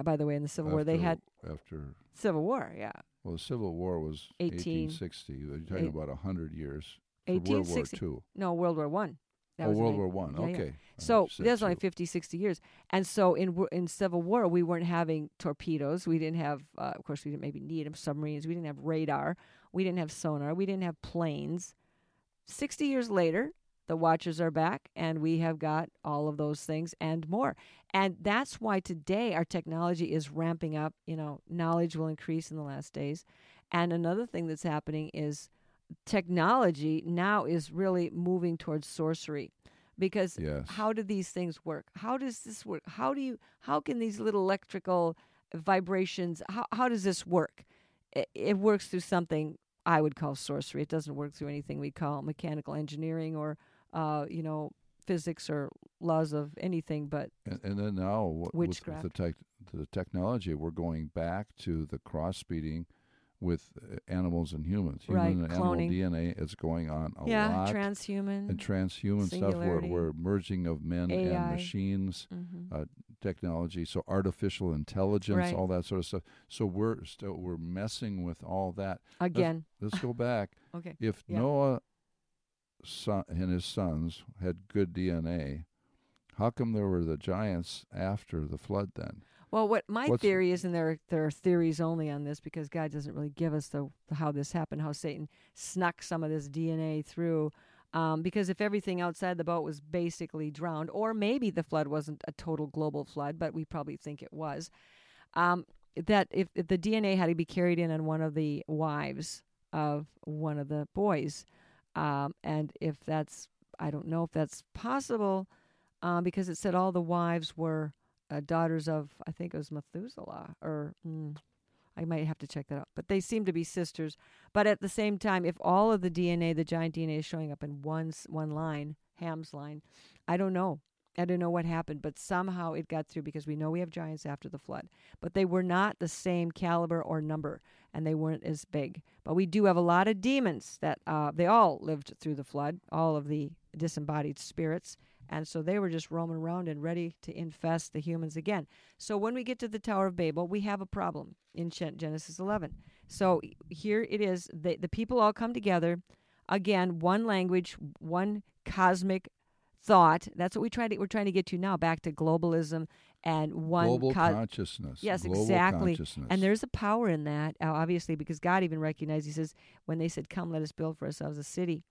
by the way, in the Civil War, they had... After... Civil War, yeah. Well, the Civil War was 1860. You're talking about 100 years. 1860. World War II. No, World War I. World War I. Yeah, okay. Yeah. So there's only 50, 60 years. And so in Civil War, we weren't having torpedoes. We didn't have, of course, we didn't maybe need them, submarines. We didn't have radar. We didn't have sonar. We didn't have planes. 60 years later, the watchers are back, and we have got all of those things and more. And that's why today our technology is ramping up. Knowledge will increase in the last days. And another thing that's happening is technology now is really moving towards sorcery. Because yes. How do these things work? How does this work? How can these little electrical vibrations, how does this work? It works through something I would call sorcery. It doesn't work through anything we call mechanical engineering or physics or laws of anything, but and then now witchcraft. With the technology, we're going back to the cross-breeding with animals and humans. Human and cloning. Animal DNA is going on a lot. Yeah, transhuman. And transhuman stuff where merging of men AI. And machines, technology, so artificial intelligence, all that sort of stuff. So we're messing with all that. Again. Let's go back. Okay. If Noah... and his sons had good DNA, how come there were the giants after the flood then? Well, what's theory is, and there are theories only on this because God doesn't really give us how this happened, how Satan snuck some of this DNA through, because if everything outside the boat was basically drowned, or maybe the flood wasn't a total global flood, but we probably think it was, that if the DNA had to be carried in on one of the wives of one of the boys. And if that's, I don't know if that's possible, because it said all the wives were daughters of, I think it was Methuselah, or I might have to check that out. But they seem to be sisters. But at the same time, if all of the DNA, the giant DNA is showing up in one line, Ham's line, I don't know. I don't know what happened, but somehow it got through because we know we have giants after the flood. But they were not the same caliber or number, and they weren't as big. But we do have a lot of demons that they all lived through the flood, all of the disembodied spirits. And so they were just roaming around and ready to infest the humans again. So when we get to the Tower of Babel, we have a problem in Genesis 11. So here it is. The people all come together. Again, one language, one cosmic thought. That's what we're trying to get to now, back to globalism and one global consciousness. Yes, global exactly. Consciousness. And there's a power in that, obviously, because God even recognized, he says, when they said, "Come, let us build for ourselves a city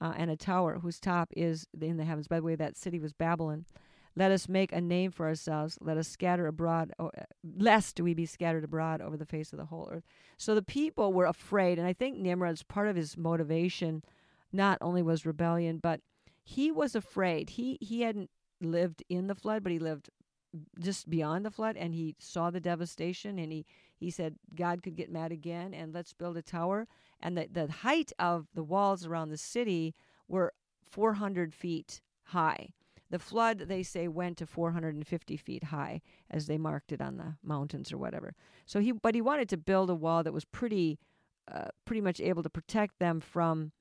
and a tower whose top is in the heavens." By the way, that city was Babylon. Let us make a name for ourselves. Let us scatter abroad, lest we be scattered abroad over the face of the whole earth. So the people were afraid, and I think Nimrod's part of his motivation not only was rebellion, but he was afraid. He hadn't lived in the flood, but he lived just beyond the flood, and he saw the devastation, and he said God could get mad again, and let's build a tower. And the height of the walls around the city were 400 feet high. The flood, they say, went to 450 feet high as they marked it on the mountains or whatever. So he wanted to build a wall that was pretty much able to protect them from,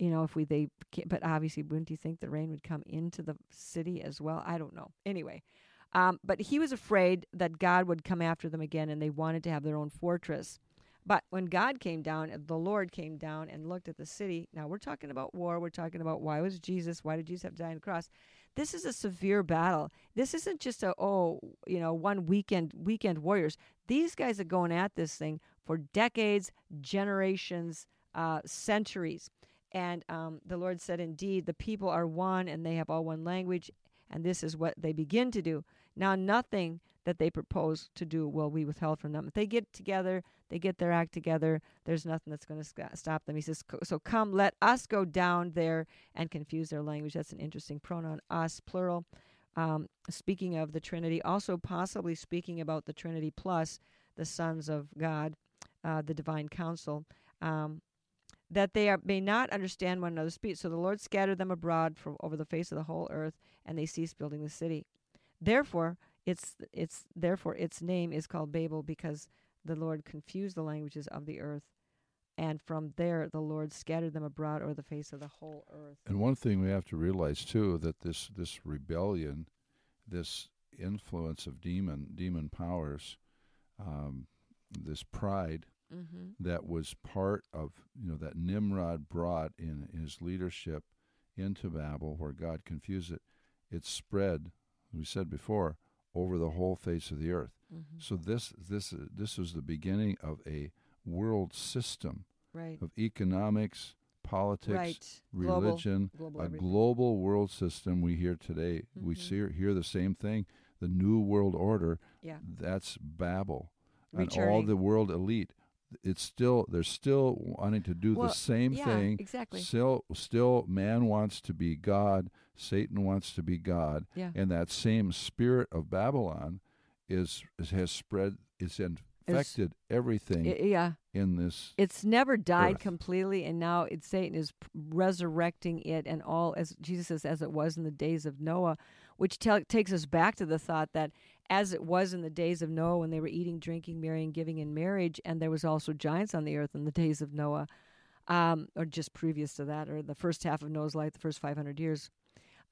but obviously, wouldn't you think the rain would come into the city as well? I don't know. Anyway, but he was afraid that God would come after them again, and they wanted to have their own fortress. But when God came down, the Lord came down and looked at the city. Now, we're talking about war. We're talking about why did Jesus have to die on the cross? This is a severe battle. This isn't just one weekend warriors. These guys are going at this thing for decades, generations, centuries. And the Lord said, indeed, the people are one, and they have all one language, and this is what they begin to do. Now, nothing that they propose to do will be withheld from them. If they get together, they get their act together, there's nothing that's going to stop them. He says, so come, let us go down there and confuse their language. That's an interesting pronoun, us, plural. Speaking of the Trinity, also possibly speaking about the Trinity plus the sons of God, the divine council, that they may not understand one another's speech. So the Lord scattered them abroad from over the face of the whole earth, and they ceased building the city. Therefore its name is called Babel, because the Lord confused the languages of the earth, and from there the Lord scattered them abroad over the face of the whole earth. And one thing we have to realize too, that this rebellion, this influence of demon powers, this pride. Mm-hmm. That was part of, that Nimrod brought in his leadership into Babel, where God confused it. It spread, we said before, over the whole face of the earth. Mm-hmm. So this was the beginning of a world system, right, of economics, politics, right, religion, global world system. We hear today, mm-hmm, we hear the same thing, the New World Order. Yeah. That's Babel, returning. And all the world elite. They're still wanting to do the same thing. Exactly. Still man wants to be God, Satan wants to be God. Yeah. And that same spirit of Babylon has spread, it's infected everything in this. It's never died completely, and now Satan is resurrecting it, and all, as Jesus says, as it was in the days of Noah, which takes us back to the thought that as it was in the days of Noah, when they were eating, drinking, marrying, giving in marriage, and there was also giants on the earth in the days of Noah, or just previous to that, or the first half of Noah's life, the first 500 years,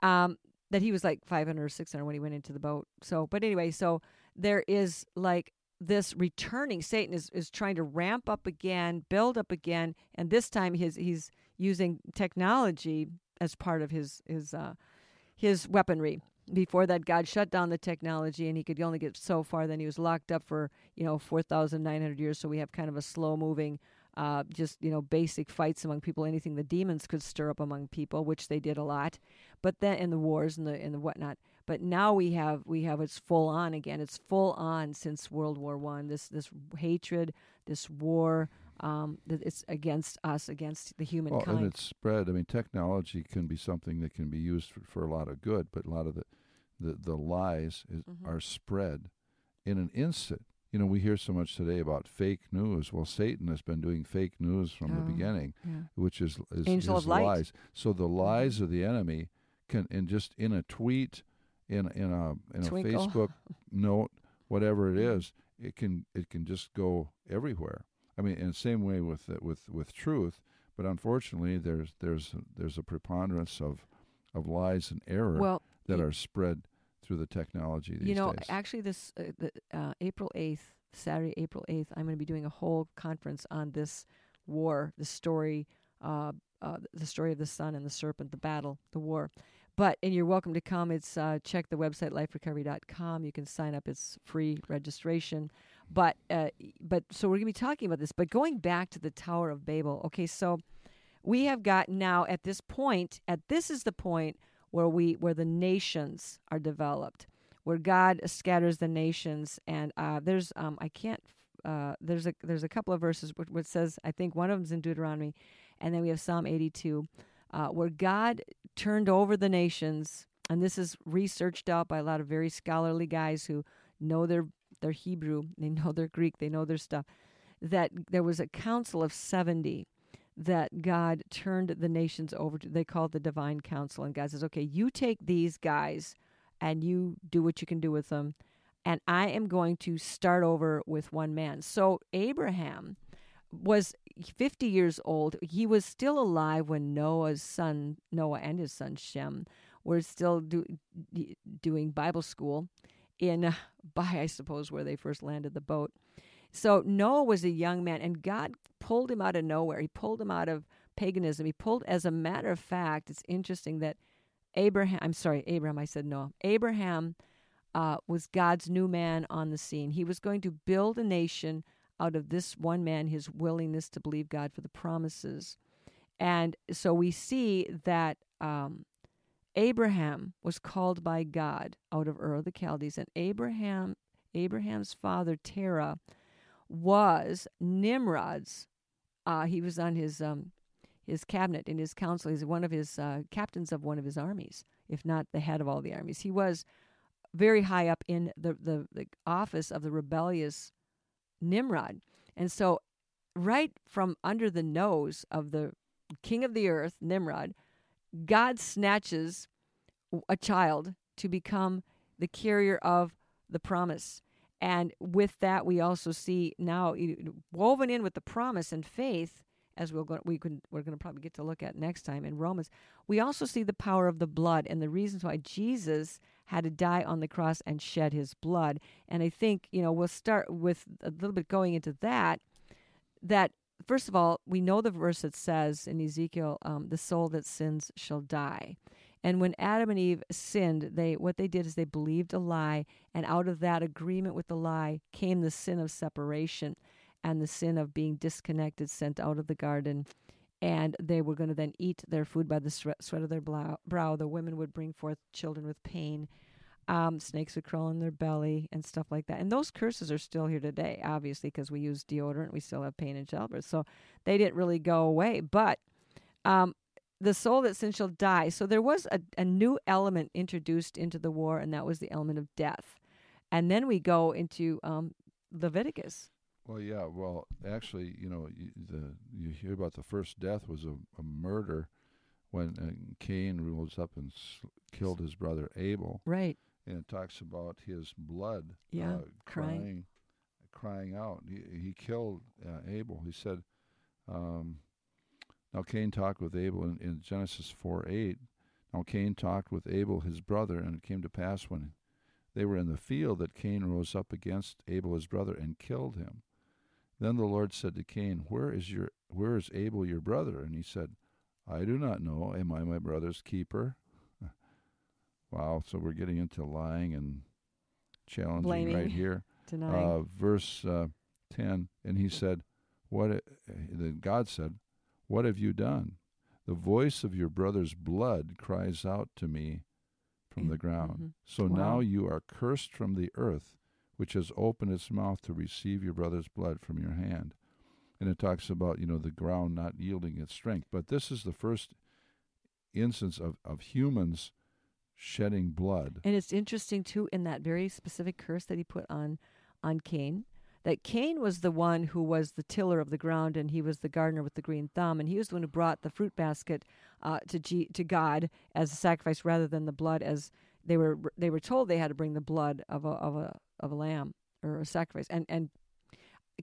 that he was like 500 or 600 when he went into the boat. So, but anyway, so there is like this returning. Satan is trying to ramp up again, build up again, and this time he's using technology as part of his weaponry. Before that, God shut down the technology, and he could only get so far. Then he was locked up for 4,900 years. So we have kind of a slow-moving, basic fights among people. Anything the demons could stir up among people, which they did a lot. But then in the wars and the whatnot. But now we have it's full on again. It's full on since World War I. This hatred, this war. It's against us, against the humankind. Well, and it's spread. I mean, technology can be something that can be used for a lot of good, but a lot of the lies are spread in an instant. We hear so much today about fake news. Well, Satan has been doing fake news from the beginning, which is Angel his of lies. Light. So the lies of the enemy can, and just in a tweet, in a Facebook note, whatever it is, it can just go everywhere. I mean, in the same way with truth, but unfortunately, there's a preponderance of lies and error that are spread through the technology these days. Actually, this Saturday, April 8th, I'm going to be doing a whole conference on this war, the story of the sun and the serpent, the battle, the war. And you're welcome to come. It's check the website, liferecovery.com. You can sign up. It's free registration. But so we're going to be talking about this. But going back to the Tower of Babel, okay, so we have got now at this point, where the nations are developed, where God scatters the nations. And there's a couple of verses which says, I think one of them's in Deuteronomy, and then we have Psalm 82, where God turned over the nations. And this is researched out by a lot of very scholarly guys who know their Hebrew, they know their Greek, they know their stuff, that there was a council of 70 that God turned the nations over to. They called the divine council. And God says, okay, you take these guys and you do what you can do with them, and I am going to start over with one man. So Abraham was 50 years old. He was still alive when Noah and his son Shem were still doing Bible school where they first landed the boat. So Noah was a young man, and God pulled him out of nowhere. He pulled him out of paganism. As a matter of fact, it's interesting that Abraham was God's new man on the scene. He was going to build a nation out of this one man, his willingness to believe God for the promises. And so we see that Abraham was called by God out of Ur of the Chaldees, and Abraham's father, Terah, was Nimrod's. He was on his cabinet, in his council. He's one of his captains of one of his armies, if not the head of all the armies. He was very high up in the office of the rebellious Nimrod. And so right from under the nose of the king of the earth, Nimrod, God snatches a child to become the carrier of the promise. And with that, we also see now woven in with the promise and faith, as we're going to probably get to look at next time in Romans, we also see the power of the blood and the reasons why Jesus had to die on the cross and shed his blood. And I think, we'll start with a little bit going into that first of all, we know the verse that says in Ezekiel, the soul that sins shall die. And when Adam and Eve sinned, what they did is they believed a lie, and out of that agreement with the lie came the sin of separation and the sin of being disconnected, sent out of the garden. And they were going to then eat their food by the sweat of their brow. The women would bring forth children with pain. Snakes would crawl in their belly and stuff like that. And those curses are still here today, obviously, because we use deodorant. We still have pain in childbirth. So they didn't really go away. But the soul that sin shall die. So there was a new element introduced into the war, and that was the element of death. And then we go into Leviticus. Well, yeah. Well, actually, you hear about the first death was a murder when Cain rose up and killed his brother Abel. Right. And it talks about his blood crying out. He killed Abel. He said, now Cain talked with Abel in Genesis 4:8. Now Cain talked with Abel, his brother, and it came to pass when they were in the field that Cain rose up against Abel, his brother, and killed him. Then the Lord said to Cain, Where is Abel, your brother? And he said, I do not know. Am I my brother's keeper? Wow, so we're getting into lying and challenging blaming, right here. Denying. Verse 10, and he said, God said, what have you done? The voice of your brother's blood cries out to me from the ground. Mm-hmm. So now you are cursed from the earth, which has opened its mouth to receive your brother's blood from your hand. And it talks about, the ground not yielding its strength. But this is the first instance of humans shedding blood. And it's interesting, too, in that very specific curse that he put on Cain, that Cain was the one who was the tiller of the ground, and he was the gardener with the green thumb, and he was the one who brought the fruit basket to God as a sacrifice rather than the blood, as they were told they had to bring the blood of a lamb or a sacrifice. And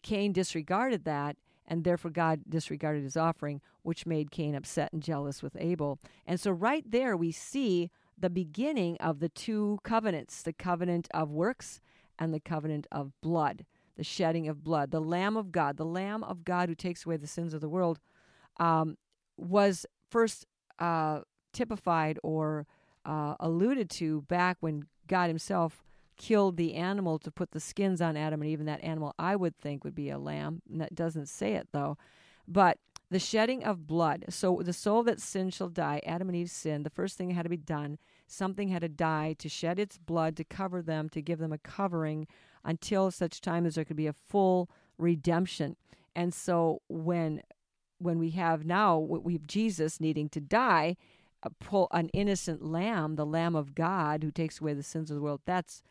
Cain disregarded that, and therefore God disregarded his offering, which made Cain upset and jealous with Abel. And so right there we see the beginning of the two covenants, the covenant of works and the covenant of blood. The shedding of blood, the Lamb of God who takes away the sins of the world, was first typified or alluded to back when God himself killed the animal to put the skins on Adam and Eve, and that animal I would think would be a lamb, and that doesn't say it though. But The shedding of blood. So the soul that sinned shall die. Adam and Eve sinned. The first thing had to be done. Something had to die to shed its blood, to cover them, to give them a covering until such time as there could be a full redemption. And so when we have now, we have Jesus needing to die, pull an innocent lamb, the Lamb of God who takes away the sins of the world, that's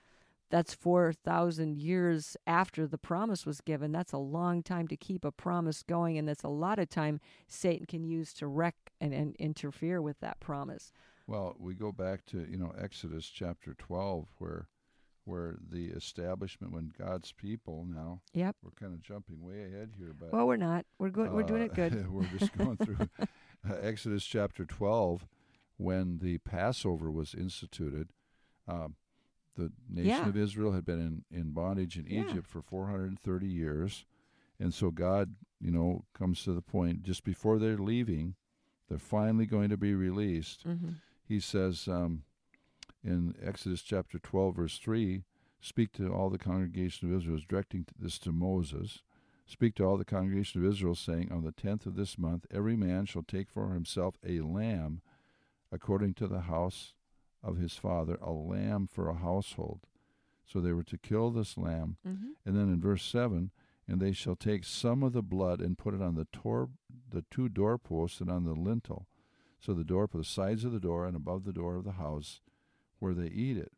4,000 years after the promise was given. That's a long time to keep a promise going, and that's a lot of time Satan can use to wreck and interfere with that promise. Well, we go back to, Exodus chapter 12, where the establishment, when God's people now, yep. We're kind of jumping way ahead here. But, well, we're not. We're doing it good. We're just going through Exodus chapter 12, when the Passover was instituted. The nation of Israel had been in bondage in Egypt for 430 years. And so God, comes to the point just before they're leaving, they're finally going to be released. Mm-hmm. He says in Exodus chapter 12, verse 3, speak to all the congregation of Israel, is directing this to Moses. Speak to all the congregation of Israel, saying, on the 10th of this month, every man shall take for himself a lamb according to the house of his father, a lamb for a household. So they were to kill this lamb. Mm-hmm. And then in verse 7, and they shall take some of the blood and put it on the two doorposts and on the lintel. So the door, the sides of the door and above the door of the house where they eat it.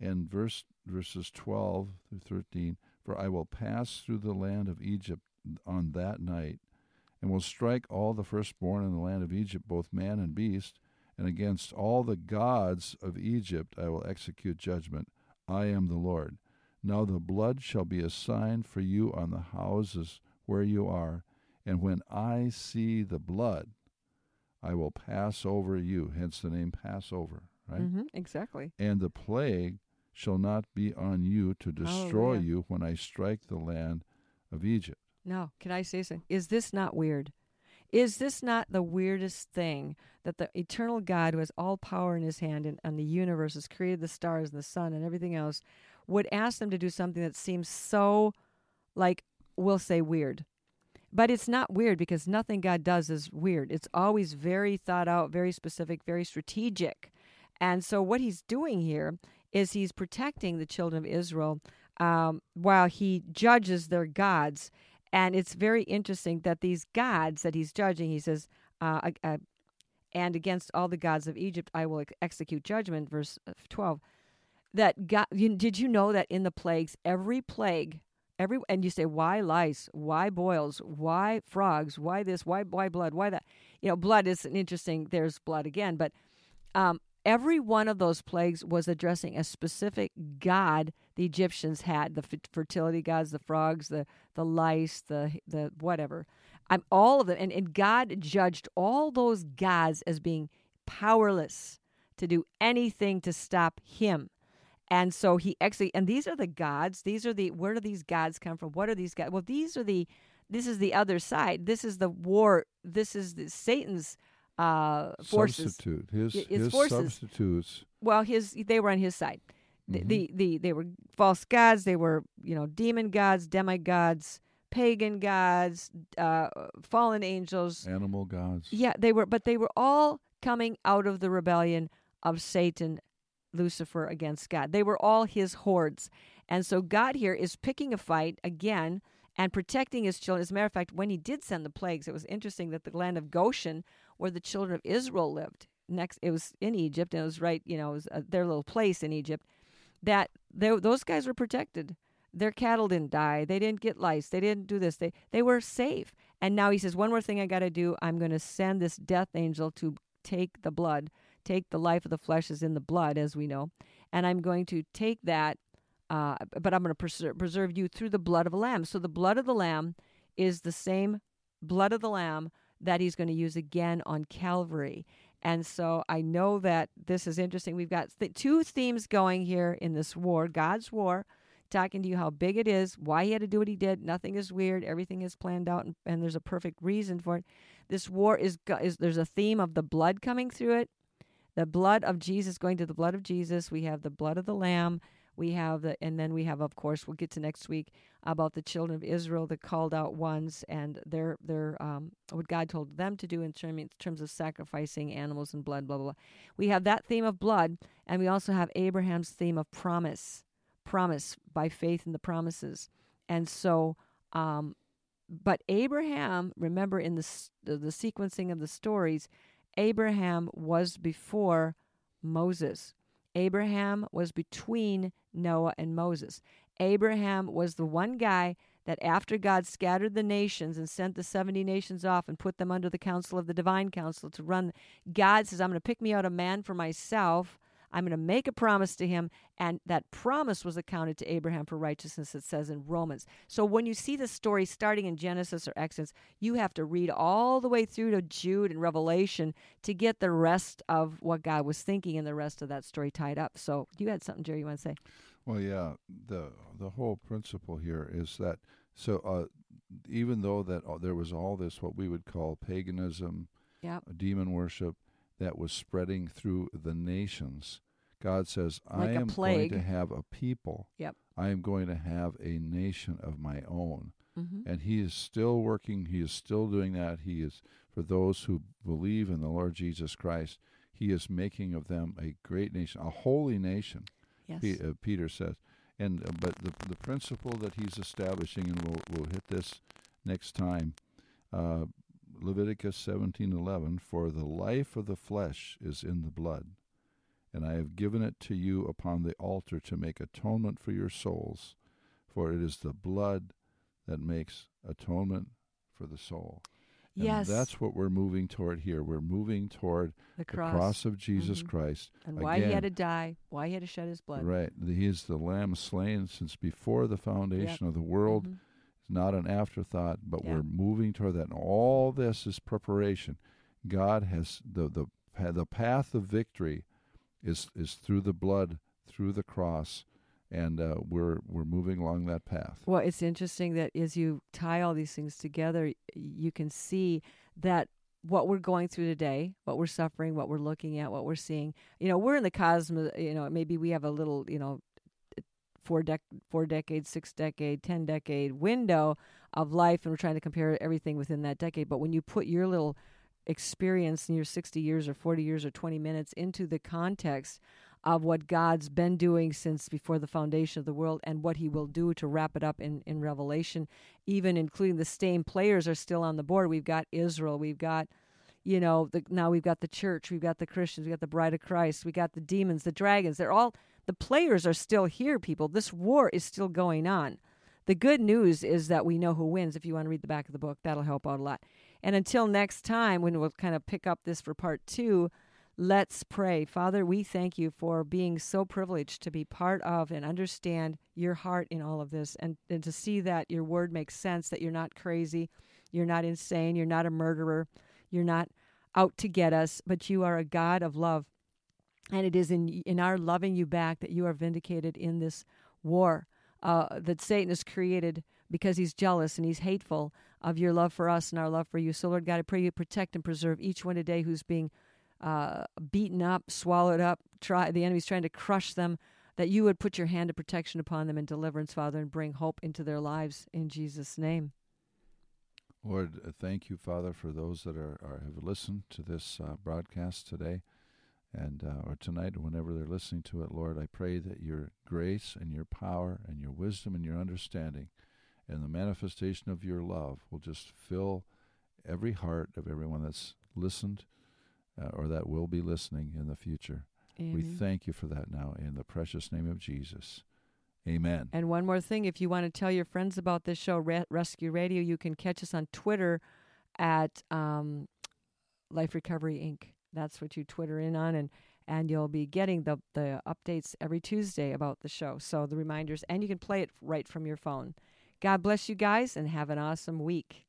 And verses 12 through 13, for I will pass through the land of Egypt on that night, and will strike all the firstborn in the land of Egypt, both man and beast, and against all the gods of Egypt I will execute judgment. I am the Lord. Now the blood shall be a sign for you on the houses where you are, and when I see the blood, I will pass over you. Hence the name Passover, right? Mm-hmm, exactly. And the plague shall not be on you to destroy you when I strike the land of Egypt. Now, can I say something? Is this not weird? Is this not the weirdest thing, that the eternal God, who has all power in his hand and the universe, has created the stars and the sun and everything else, would ask them to do something that seems so, we'll say weird. But it's not weird, because nothing God does is weird. It's always very thought out, very specific, very strategic. And so what he's doing here is he's protecting the children of Israel while he judges their gods. And it's very interesting that these gods that he's judging, he says, and against all the gods of Egypt, I will execute judgment, verse 12. That God, did you know that in the plagues, every plague, and you say, why lice, why boils, why frogs, why this, why blood, why that? Blood is an interesting, there's blood again, but every one of those plagues was addressing a specific god the Egyptians had, the fertility gods, the frogs, the lice, the whatever, all of them. And God judged all those gods as being powerless to do anything to stop him. And so he actually, and these are the gods. These are where do these gods come from? What are these gods? Well, this is the other side. This is the war. This is Satan's forces. Substitute. His forces. Substitutes. Well, they were on his side. Mm-hmm. They were false gods. They were, demon gods, demigods, pagan gods, fallen angels, animal gods. Yeah, they were all coming out of the rebellion of Satan, Lucifer, against God. They were all his hordes. And so God here is picking a fight again and protecting his children. As a matter of fact, when he did send the plagues, it was interesting that the land of Goshen, where the children of Israel lived, next, it was in Egypt, and it was right, it was their little place in Egypt, that those guys were protected. Their cattle didn't die. They didn't get lice. They didn't do this. They were safe. And now he says, one more thing I got to do. I'm going to send this death angel to take the blood. Take the life of the flesh is in the blood, as we know, and I'm going to take that, but I'm going to preserve you through the blood of a lamb. So the blood of the lamb is the same blood of the lamb that he's going to use again on Calvary. And so I know that this is interesting. We've got two themes going here in this war, God's war, talking to you how big it is, why he had to do what he did. Nothing is weird. Everything is planned out, and there's a perfect reason for it. This war is there's a theme of the blood coming through it. The blood of Jesus, going to the blood of Jesus. We have the blood of the Lamb. We have, and then we have, of course, we'll get to next week about the children of Israel, the called out ones, and their what God told them to do in terms of sacrificing animals and blood, blah, blah, blah. We have that theme of blood, and we also have Abraham's theme of promise by faith in the promises. And so, but Abraham, remember in the sequencing of the stories, Abraham was before Moses. Abraham was between Noah and Moses. Abraham was the one guy that after God scattered the nations and sent the 70 nations off and put them under the counsel of the divine council to run, God says, I'm going to pick me out a man for myself. I'm going to make a promise to him. And that promise was accounted to Abraham for righteousness, it says in Romans. So when you see the story starting in Genesis or Exodus, you have to read all the way through to Jude and Revelation to get the rest of what God was thinking and the rest of that story tied up. So you had something, Jerry, you want to say? Well, yeah, the whole principle here is that, even though there was all this, what we would call paganism, demon worship, that was spreading through the nations, God says, like I am going to have a people. Yep. I am going to have a nation of my own. Mm-hmm. And he is still working. He is still doing that. He is, for those who believe in the Lord Jesus Christ, he is making of them a great nation, a holy nation, yes. Peter says. And but the principle that he's establishing, and we'll hit this next time, Leviticus 17:11, for the life of the flesh is in the blood, and I have given it to you upon the altar to make atonement for your souls, for it is the blood that makes atonement for the soul. And yes, that's what we're moving toward here. We're moving toward the cross of Jesus mm-hmm. Christ. And why again, he had to die, why he had to shed his blood. Right. He is the Lamb slain since before the foundation of the world. Mm-hmm. Not an afterthought, but we're moving toward that. And all this is preparation. God has the path of victory is through the blood, through the cross, and we're moving along that path. Well, it's interesting that as you tie all these things together, you can see that what we're going through today, what we're suffering, what we're looking at, what we're seeing. You know, we're in the cosmos. You know, maybe we have a little, you know, four decade, 6 decade, 10 decade window of life, and we're trying to compare everything within that decade. But when you put your little experience in your 60 years or 40 years or 20 minutes into the context of what God's been doing since before the foundation of the world and what he will do to wrap it up in Revelation, even including the same players are still on the board. We've got Israel, we've got, you know, now we've got the church, we've got the Christians, we've got the bride of Christ, we got the demons, the dragons. They're all... The players are still here, people. This war is still going on. The good news is that we know who wins. If you want to read the back of the book, that'll help out a lot. And until next time, when we'll kind of pick up this for part 2, let's pray. Father, we thank you for being so privileged to be part of and understand your heart in all of this, and to see that your word makes sense, that you're not crazy, you're not insane, you're not a murderer, you're not out to get us, but you are a God of love. And it is in our loving you back that you are vindicated in this war that Satan has created because he's jealous and he's hateful of your love for us and our love for you. So, Lord God, I pray you protect and preserve each one today who's being beaten up, swallowed up, the enemy's trying to crush them, that you would put your hand of protection upon them and deliverance, Father, and bring hope into their lives in Jesus' name. Lord, thank you, Father, for those that have listened to this broadcast today. And or tonight, whenever they're listening to it, Lord, I pray that your grace and your power and your wisdom and your understanding and the manifestation of your love will just fill every heart of everyone that's listened or that will be listening in the future. Amen. We thank you for that now in the precious name of Jesus. Amen. And one more thing, if you want to tell your friends about this show, Rescue Radio, you can catch us on Twitter at Life Recovery, Inc. That's what you Twitter in on, and you'll be getting the updates every Tuesday about the show. So the reminders, and you can play it right from your phone. God bless you guys, and have an awesome week.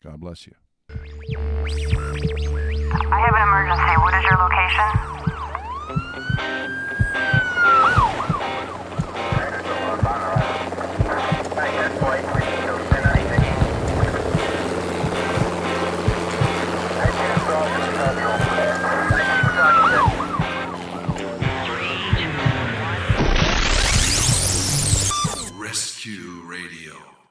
God bless you. I have an emergency. What is your location?